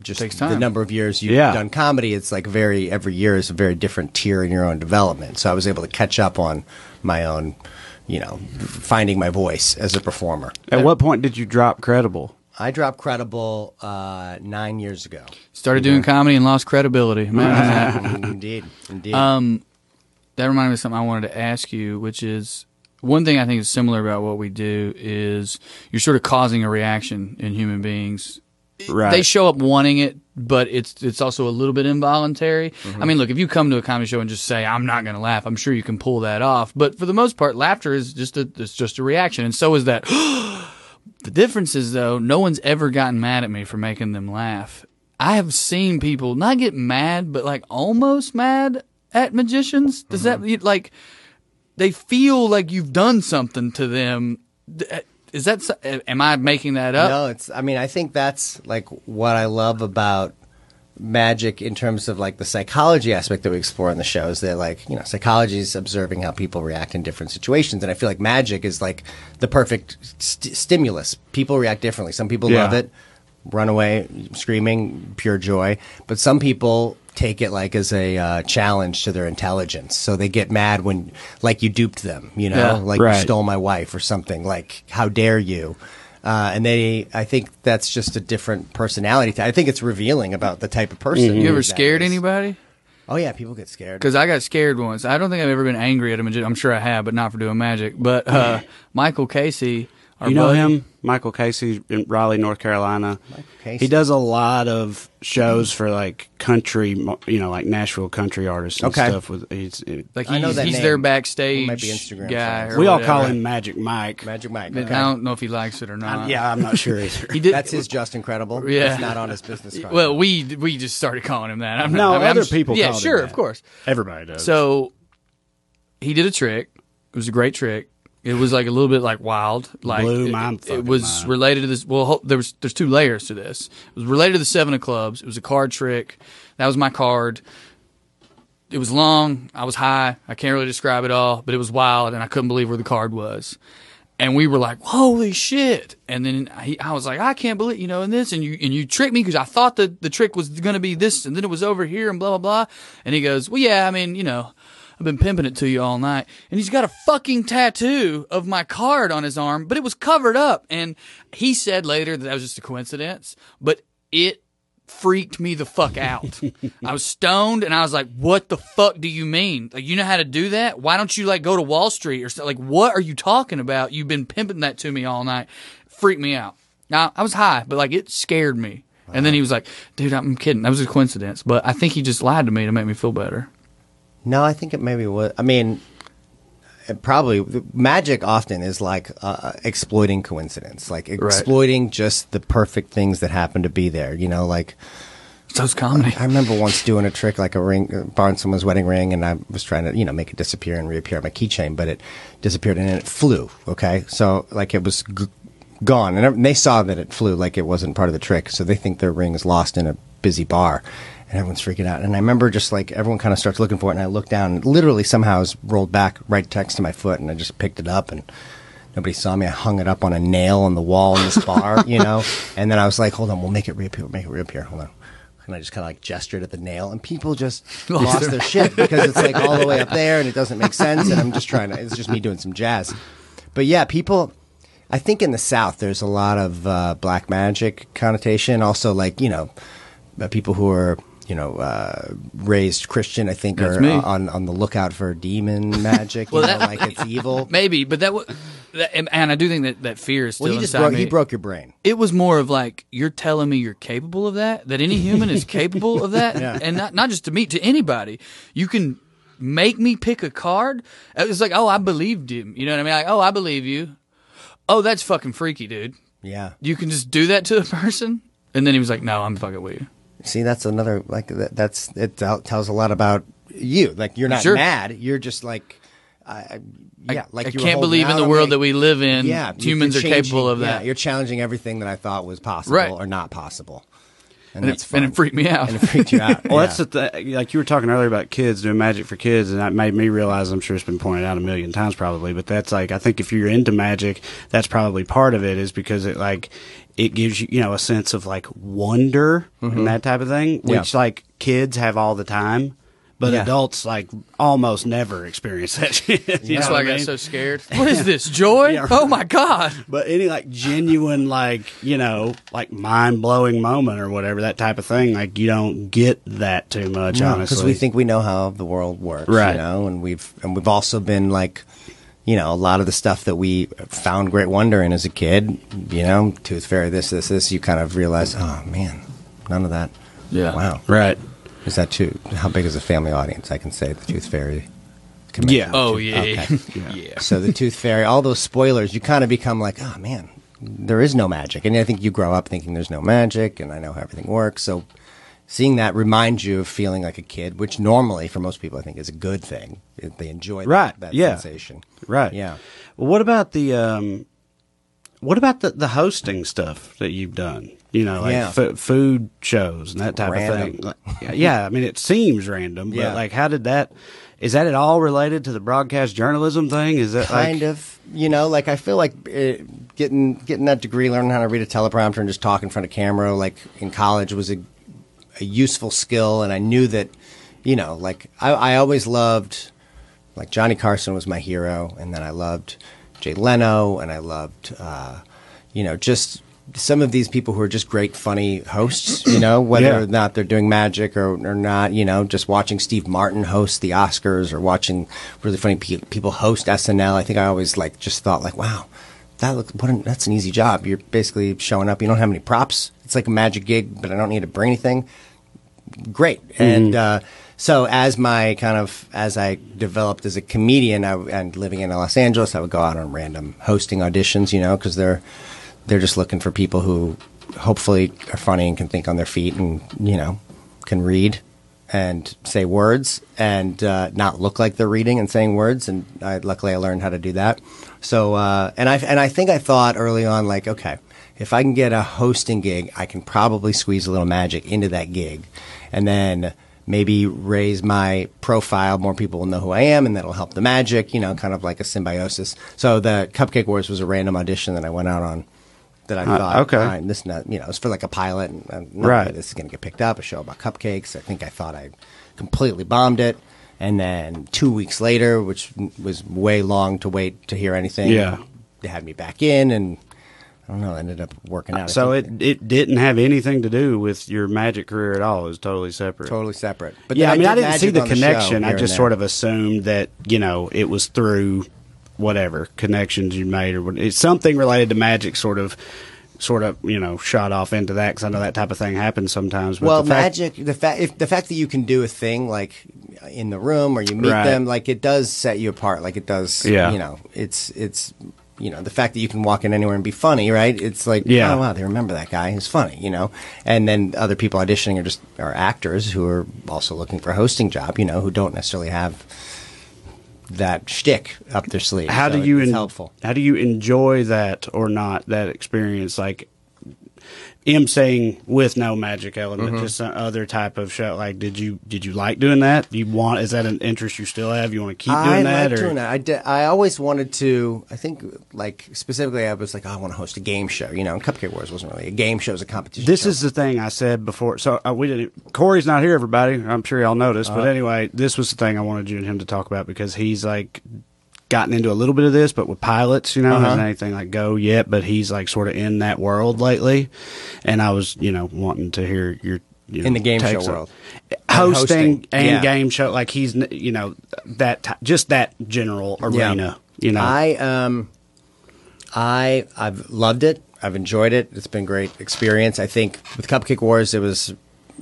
Just takes time. The number of years you've yeah. done comedy, it's like very every year is a very different tier in your own development. So I was able to catch up on my own, you know, finding my voice as a performer. At what point did you drop Credible? I dropped Credible uh, nine years ago. Started doing yeah. comedy and lost credibility. Man. Indeed, indeed. Um, that reminded me of something I wanted to ask you, which is. One thing I think is similar about what we do is you're sort of causing a reaction in human beings. Right. They show up wanting it, but it's it's also a little bit involuntary. Mm-hmm. I mean, look, if you come to a comedy show and just say, I'm not going to laugh, I'm sure you can pull that off. But for the most part, laughter is just a, it's just a reaction, and so is that. The difference is, though, no one's ever gotten mad at me for making them laugh. I have seen people not get mad, but like almost mad at magicians. Does mm-hmm. that, like, they feel like you've done something to them. Is that? Am I making that up? No, it's. I mean, I think that's like what I love about magic in terms of like the psychology aspect that we explore in the show. Is that like you know, psychology is observing how people react in different situations, and I feel like magic is like the perfect st stimulus. People react differently. Some people yeah. love it, run away screaming, pure joy. But some people take it like as a uh, challenge to their intelligence, so they get mad when like you duped them, you know, yeah, like right. you stole my wife or something, like how dare you, uh, and they I think that's just a different personality. I think it's revealing about the type of person. Mm-hmm. You ever scared is. anybody? Oh yeah, people get scared. Because I got scared once. I don't think I've ever been angry at a magician. I'm sure I have, but not for doing magic. But uh, Michael Casey Our you know buddy. him? Michael Casey in Raleigh, North Carolina. Michael Casey. He does a lot of shows for like country, you know, like Nashville country artists and okay. stuff. With he's, like he's, I know that he's their backstage might be Instagram guy. We all call him Magic Mike. Magic Mike. Okay. I don't know if he likes it or not. I'm, yeah, I'm not sure either. He did, That's his Just Incredible. Yeah. It's not on his business card. Well, we we just started calling him that. I'm no, not, I mean, other I'm, people yeah, call him sure, that. Yeah, sure, of course. Everybody does. So he did a trick. It was a great trick. It was like a little bit like wild, like Blew my it, it was mind. related to this. Well, there was there's two layers to this. It was related to the seven of clubs. It was a card trick. That was my card. It was long. I was high. I can't really describe it all, but it was wild, and I couldn't believe where the card was. And we were like, "Holy shit!" And then he, I was like, "I can't believe you know." And this, and you and you tricked me because I thought that the trick was going to be this, and then it was over here, and blah blah blah. And he goes, "Well, yeah, I mean, you know." I've been pimping it to you all night. And he's got a fucking tattoo of my card on his arm, but it was covered up. And he said later that that was just a coincidence, but it freaked me the fuck out. I was stoned, and I was like, what the fuck do you mean? Like, you know how to do that? Why don't you, like, go to Wall Street or something? Like, what are you talking about? You've been pimping that to me all night. It freaked me out. Now, I was high, but, like, it scared me. Wow. And then he was like, dude, I'm kidding. That was a coincidence. But I think he just lied to me to make me feel better. No, I think it maybe was. I mean, it probably magic often is like uh, exploiting coincidence, like exploiting right. just the perfect things that happen to be there. You know, like so it's comedy. I, I remember once doing a trick, like a ring, borrowing someone's wedding ring, and I was trying to, you know, make it disappear and reappear on my keychain, but it disappeared and then it flew. Okay, so like it was g gone, and they saw that it flew, like it wasn't part of the trick, so they think their ring is lost in a busy bar. And everyone's freaking out. And I remember just like everyone kind of starts looking for it. And I looked down and literally somehow it's rolled back right next to my foot. And I just picked it up and nobody saw me. I hung it up on a nail on the wall in this bar, you know. And then I was like, hold on, we'll make it reappear, make it reappear. Hold on. And I just kind of like gestured at the nail. And people just lost, lost their shit because it's like all the way up there and it doesn't make sense. And I'm just trying to, it's just me doing some jazz. But yeah, people. I think in the South, there's a lot of uh, black magic connotation. Also like, you know, people who are, you know, uh, raised Christian, I think, That's are me. on on the lookout for demon magic. well, you know, that, like it's evil, maybe. But that, w that, and I do think that that fear is still well, he inside just broke, me. He broke your brain. It was more of like you're telling me you're capable of that. That any human is capable of that, yeah. and not not just to me, to anybody. You can make me pick a card. It's like, oh, I believed him. You know what I mean? Like, oh, I believe you. Oh, that's fucking freaky, dude. Yeah, you can just do that to a person, and then he was like, no, I'm fucking with you. See, that's another, like, that, that's, it tells a lot about you. Like, you're not sure. mad. You're just like, uh, yeah. I, like I you can't believe in the world like, that we live in. Yeah, humans are capable of that. Yeah, you're challenging everything that I thought was possible right. or not possible. And, and, that's it, fun. and it freaked me out. And it freaked you out. well, yeah. that's the thing. Like, you were talking earlier about kids doing magic for kids, and that made me realize, I'm sure it's been pointed out a million times probably, but that's like, I think if you're into magic, that's probably part of it is because it, like, it gives you, you know, a sense of like wonder mm-hmm. and that type of thing, which yeah. like kids have all the time, but yeah. adults like almost never experience that shit. That's why I mean? got so scared. What is this, joy? yeah, right. Oh my God. But any like genuine, like, you know, like mind blowing moment or whatever, that type of thing, like you don't get that too much, no, honestly. Because we think we know how the world works, right. you know, and we've, and we've also been like, you know, a lot of the stuff that we found great wonder in as a kid, you know, Tooth Fairy, this, this, this, you kind of realize, oh, man, none of that. Yeah. Wow. Right. Is that too, how big is a family audience? I can say the Tooth Fairy. Can yeah. Oh, tooth, yeah. Okay. yeah. yeah. So the Tooth Fairy, all those spoilers, you kind of become like, oh, man, there is no magic. And I think you grow up thinking there's no magic and I know how everything works. So seeing that reminds you of feeling like a kid, which normally for most people I think is a good thing. They enjoy that, right. that yeah. sensation. Right. Yeah. Well, what about the um, what about the, the hosting stuff that you've done? You know, like yeah. f food shows and that type random. of thing. Like, yeah. I mean, it seems random, but yeah. like, how did that? Is that at all related to the broadcast journalism thing? Is that kind like, of you know? Like I feel like it, getting getting that degree, learning how to read a teleprompter and just talk in front of camera, like in college, was a a useful skill. And I knew that, you know, like I, I always loved, like Johnny Carson was my hero. And then I loved Jay Leno and I loved, uh, you know, just some of these people who are just great, funny hosts, you know, whether yeah. or not they're doing magic or, or not, you know, just watching Steve Martin host the Oscars or watching really funny pe people host S N L. I think I always like just thought like, wow, that looks, what an, that's an easy job. You're basically showing up. You don't have any props. It's like a magic gig, but I don't need to bring anything. Great. Mm-hmm. And uh, so as my kind of, as I developed as a comedian I, and living in Los Angeles, I would go out on random hosting auditions, you know, because they're, they're just looking for people who hopefully are funny and can think on their feet and, you know, can read and say words and uh, not look like they're reading and saying words. And I, luckily I learned how to do that. So, uh, and I, and I think I thought early on, like, okay, if I can get a hosting gig, I can probably squeeze a little magic into that gig and then maybe raise my profile. More people will know who I am and that'll help the magic, you know, kind of like a symbiosis. So the Cupcake Wars was a random audition that I went out on that I uh, thought, okay, right, this, not, you know, it's for like a pilot and uh, no, right. this is going to get picked up, a show about cupcakes. I think I thought I completely bombed it. And then two weeks later, which was way long to wait to hear anything, yeah. they had me back in and I don't know, ended up working out. Uh, so it, it didn't have anything to do with your magic career at all. It was totally separate. Totally separate. But yeah, I mean, I, did I didn't see the connection. The I just sort of assumed that, you know, it was through whatever connections you made or what, it's something related to magic sort of. Sort of, you know, shot off into that because I know that type of thing happens sometimes. But well, the magic, fact the fact, if the fact that you can do a thing like in the room or you meet right. them, like it does set you apart. Like it does, yeah. you know, it's it's, you know, the fact that you can walk in anywhere and be funny, right? It's like, yeah. oh wow, they remember that guy. He's funny, you know. And then other people auditioning are just are actors who are also looking for a hosting job, you know, who don't necessarily have that shtick up their sleeve. How so do you en- helpful? How do you enjoy that or not? That experience, like emceeing with no magic element, mm-hmm. just some other type of show. Like, did you did you like doing that? Do you want? Is that an interest you still have? You want to keep I doing that? I like doing that. I did, I always wanted to. I think like specifically, I was like, oh, I want to host a game show. You know, and Cupcake Wars wasn't really a game show; it was a competition. This show. Is the thing I said before. So uh, we didn't. Corey's not here, everybody. I'm sure y'all noticed. Uh-huh. But anyway, this was the thing I wanted you and him to talk about because he's like gotten into a little bit of this, but with pilots, you know, uh-huh. hasn't anything like go yet, but he's like sort of in that world lately. And I was, you know, wanting to hear your, you know, in the game show on. World, hosting and, hosting. and yeah. game show. Like he's, you know, that, t- just that general arena, yeah. you know, I, um, I, I've loved it. I've enjoyed it. It's been a great experience. I think with Cupcake Wars, it was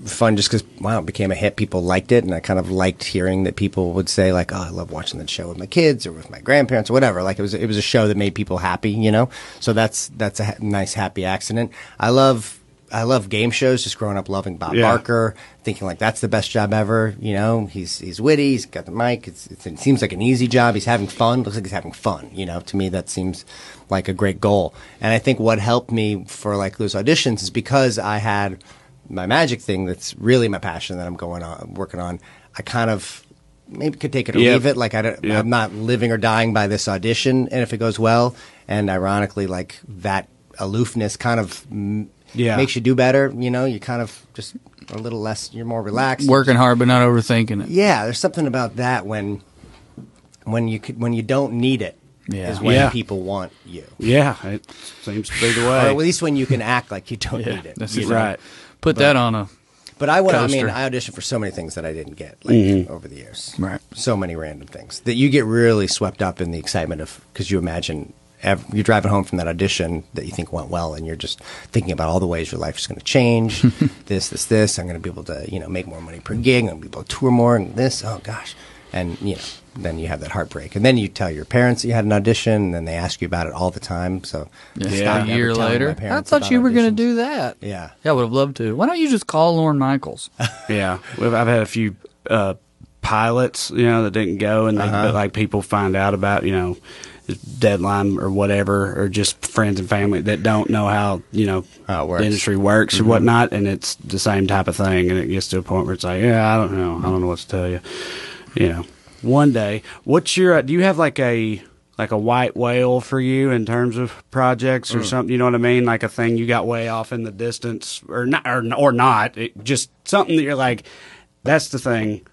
fun just because, wow, it became a hit. People liked it, and I kind of liked hearing that people would say, like, oh, I love watching that show with my kids or with my grandparents or whatever. Like, it was it was a show that made people happy, you know? So that's that's a ha- nice, happy accident. I love I love game shows, just growing up loving Bob yeah. Barker, thinking, like, that's the best job ever, you know? He's he's witty, he's got the mic, it's, it's, it seems like an easy job, he's having fun, looks like he's having fun, you know? To me, that seems like a great goal. And I think what helped me for, like, those auditions is because I had my magic thing that's really my passion that I'm going on working on, I kind of maybe could take it or yep. leave it. Like I don't, yep. I'm not living or dying by this audition, and if it goes well, and ironically, like that aloofness kind of yeah. makes you do better. You know, you kind of just a little less. You're more relaxed, working hard but not overthinking it. Yeah, there's something about that when when you could, when you don't need it. Yeah. Is when yeah. people want you. Yeah, it seems to be the way. Or at least when you can act like you don't yeah, need it. That's right. Put but, that on a But I would, I mean, I auditioned for so many things that I didn't get like mm-hmm. over the years. Right. So many random things that you get really swept up in the excitement of, because you imagine ev- you're driving home from that audition that you think went well, and you're just thinking about all the ways your life is going to change. this, this, this. I'm going to be able to, you know, make more money per gig. I'm going to be able to tour more and this. Oh, gosh. And, you know, then you have that heartbreak. And then you tell your parents that you had an audition, and then they ask you about it all the time. So yeah. Yeah. A year later, I thought you were going to do that. Yeah. Yeah, I would have loved to. Why don't you just call Lorne Michaels? yeah. I've had a few uh, pilots, you know, that didn't go, and they, uh-huh. but, like, people find out about, you know, deadline or whatever, or just friends and family that don't know how, you know, how the industry works mm-hmm. or whatnot, and it's the same type of thing. And it gets to a point where it's like, yeah, I don't know. I don't know what to tell you. You know, one day. What's your? Do you have like a like a white whale for you in terms of projects or mm. something? You know what I mean? Like a thing you got way off in the distance, or not, or, or not. It, just something that you're like, that's the thing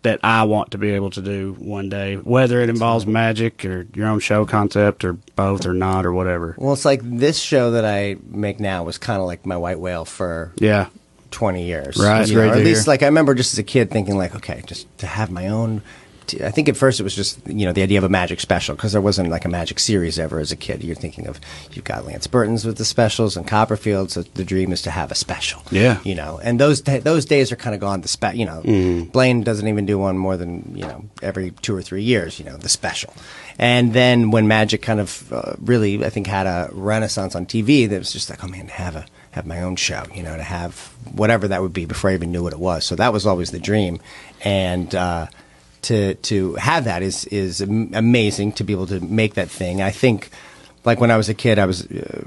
that I want to be able to do one day, whether it involves magic or your own show concept or both or not or whatever. Well, it's like this show that I make now was kind of like my white whale for yeah. twenty years. Right. You know, or at least, like, I remember just as a kid thinking, like, okay, just to have my own to, I think at first it was just, you know, the idea of a magic special, because there wasn't like a magic series ever as a kid. You're thinking of, you've got Lance Burton's with the specials and Copperfield, so the dream is to have a special. Yeah. You know, and those those days are kind of gone, the spe- you know, mm. Blaine doesn't even do one more than, you know, every two or three years, you know, the special. And then when magic kind of uh, really, I think, had a renaissance on T V, that was just like, oh man, to have a have my own show, you know, to have whatever that would be before I even knew what it was. So that was always the dream. And uh, to to have that is is amazing, to be able to make that thing. I think, like when I was a kid, I was uh,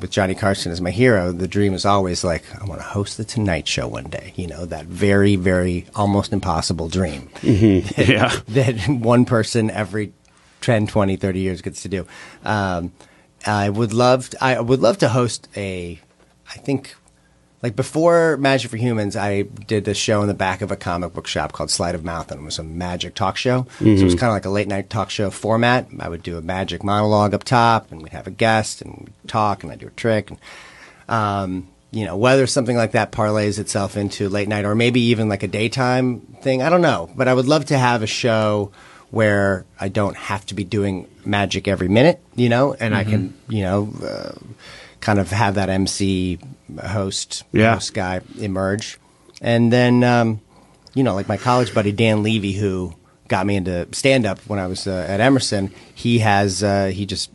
with Johnny Carson as my hero. The dream is always like, I want to host the Tonight Show one day. You know, that very, very almost impossible dream mm-hmm. that, yeah. that one person every ten, twenty, thirty years gets to do. Um, I would love to, I would love to host a, I think, like before Magic for Humans, I did this show in the back of a comic book shop called Sleight of Mouth, and it was a magic talk show. Mm-hmm. So it was kind of like a late night talk show format. I would do a magic monologue up top, and we'd have a guest, and we'd talk, and I'd do a trick. And, um, you know, whether something like that parlays itself into late night or maybe even like a daytime thing, I don't know. But I would love to have a show where I don't have to be doing magic every minute, you know, and mm-hmm. I can, you know, uh, kind of have that M C host, yeah. host guy emerge. And then, um, you know, like my college buddy Dan Levy, who got me into stand-up when I was uh, at Emerson, he has, uh, he just,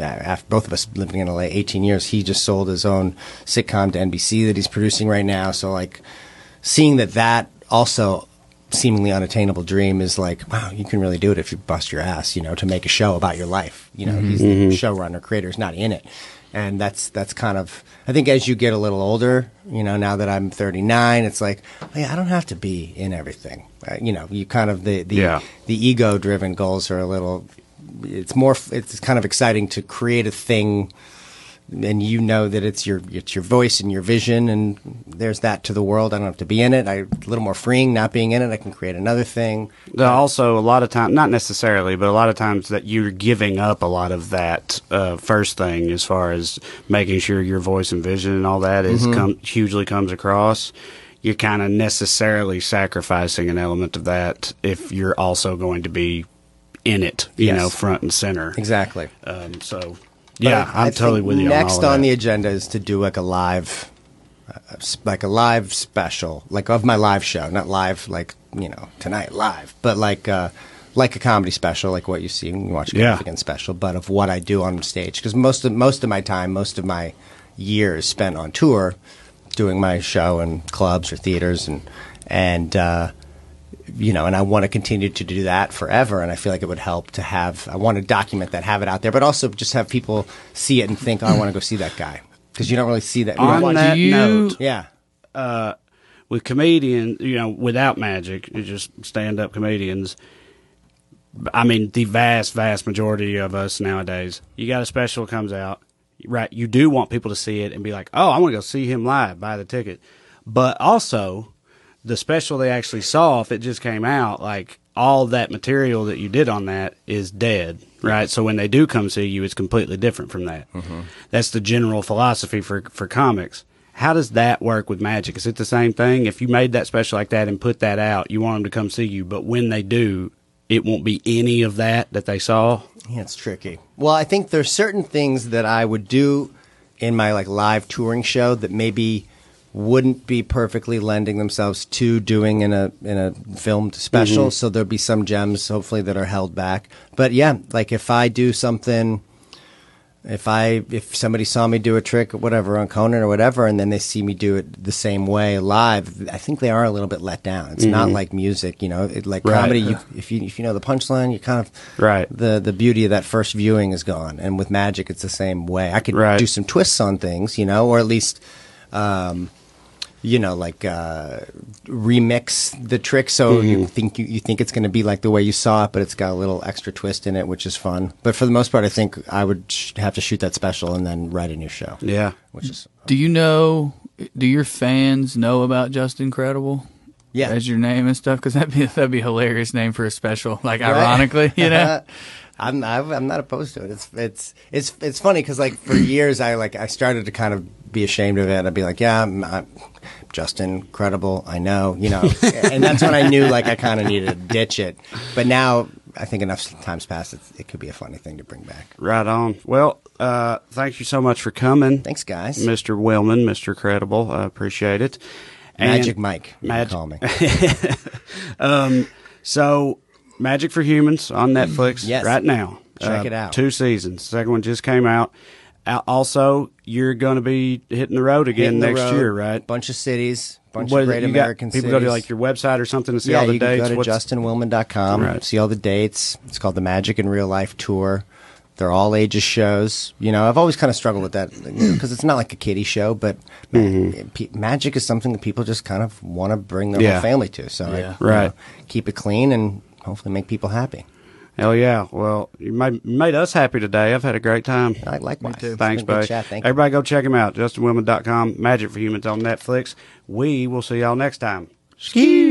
after both of us living in L A eighteen years, he just sold his own sitcom to N B C that he's producing right now. So, like, seeing that that also seemingly unattainable dream is like, wow, you can really do it if you bust your ass, you know, to make a show about your life. You know, mm-hmm. he's the showrunner, creator, is not in it. And that's that's kind of, I think as you get a little older, you know, now that I'm thirty-nine, it's like, oh, yeah, I don't have to be in everything. Uh, you know, you kind of, the the, yeah. the ego-driven goals are a little, it's more, it's kind of exciting to create a thing, and you know that it's your it's your voice and your vision, and there's that to the world. I don't have to be in it. I a little more freeing not being in it. I can create another thing. Also, a lot of times, not necessarily, but a lot of times that you're giving up a lot of that uh, first thing as far as making sure your voice and vision and all that is mm-hmm. com- hugely comes across. You're kind of necessarily sacrificing an element of that if you're also going to be in it, you yes. know, front and center. Exactly. Um, so... But yeah, I, I'm I totally with you. Next on, all on the agenda is to do like a live, uh, like a live special, like of my live show, not live like you know tonight live, but like uh, like a comedy special, like what you see when you watch a yeah. comedian special, but of what I do on stage, because most of most of my time, most of my years spent on tour, doing my show in clubs or theaters, and and uh, you know, and I want to continue to do that forever. And I feel like it would help to have, I want to document that, have it out there, but also just have people see it and think, oh, I want to go see that guy. Because you don't really see that. On that you, note, yeah. Uh, with comedians, you know, without magic, you just stand up comedians. I mean, the vast, vast majority of us nowadays, you got a special comes out, right? You do want people to see it and be like, oh, I want to go see him live, buy the ticket. But also, the special they actually saw, if it just came out, like all that material that you did on that is dead, right? So when they do come see you, it's completely different from that. Mm-hmm. That's the general philosophy for, for comics. How does that work with magic? Is it the same thing? If you made that special like that and put that out, you want them to come see you, but when they do, it won't be any of that that they saw? Yeah, it's tricky. Well, I think there's certain things that I would do in my like live touring show that maybe wouldn't be perfectly lending themselves to doing in a in a filmed special. Mm-hmm. So there'll be some gems hopefully that are held back. But yeah, like if I do something, if I if somebody saw me do a trick or whatever on Conan or whatever, and then they see me do it the same way live, I think they are a little bit let down. It's mm-hmm. not like music, you know. It, like right. comedy, you, if you if you know the punchline, you kind of right. the the beauty of that first viewing is gone. And with magic, it's the same way. I could right. do some twists on things, you know, or at least. Um, you know, like uh, remix the trick so mm-hmm. you think you, you think it's going to be like the way you saw it, but it's got a little extra twist in it, which is fun. But for the most part, I think I would sh- have to shoot that special and then write a new show. Yeah. Which is. Do you know? Do your fans know about Just Incredible? Yeah. As your name and stuff, because that'd be that'd be a hilarious name for a special. Like right? Ironically, you know. I'm I'm not opposed to it. It's it's it's it's funny because like for years I like I started to kind of be ashamed of it. I'd be like, yeah, I'm, I'm Justin, credible. I know, you know, and that's when I knew like I kind of needed to ditch it. But now I think enough time's passed. It's, it could be a funny thing to bring back. Right on. Well, uh, thank you so much for coming. Thanks, guys. Mister Willman, Mister Credible, I appreciate it. And Magic Mike, Magic. Call me. um, so. Magic for Humans on Netflix yes. right now. Check uh, it out. Two seasons. Second one just came out. Also, you're going to be hitting the road again the next road, year, right? Bunch of cities, bunch what, of great American got, people cities. People go to like your website or something to see yeah, all the you dates. Can go to Justin Willman dot com, right. See all the dates. It's called the Magic in Real Life Tour. They're all ages shows. You know, I've always kind of struggled with that because it's not like a kiddie show, but mm-hmm. magic is something that people just kind of want to bring their yeah. whole family to. So, yeah. I, right. you know, keep it clean and hopefully make people happy. Hell yeah. Well, you made, made us happy today. I've had a great time. I likewise. Me too. Thanks, buddy. Thank Everybody you. Go check him out. Justin Willman dot com, Magic for Humans on Netflix. We will see y'all next time. Ski.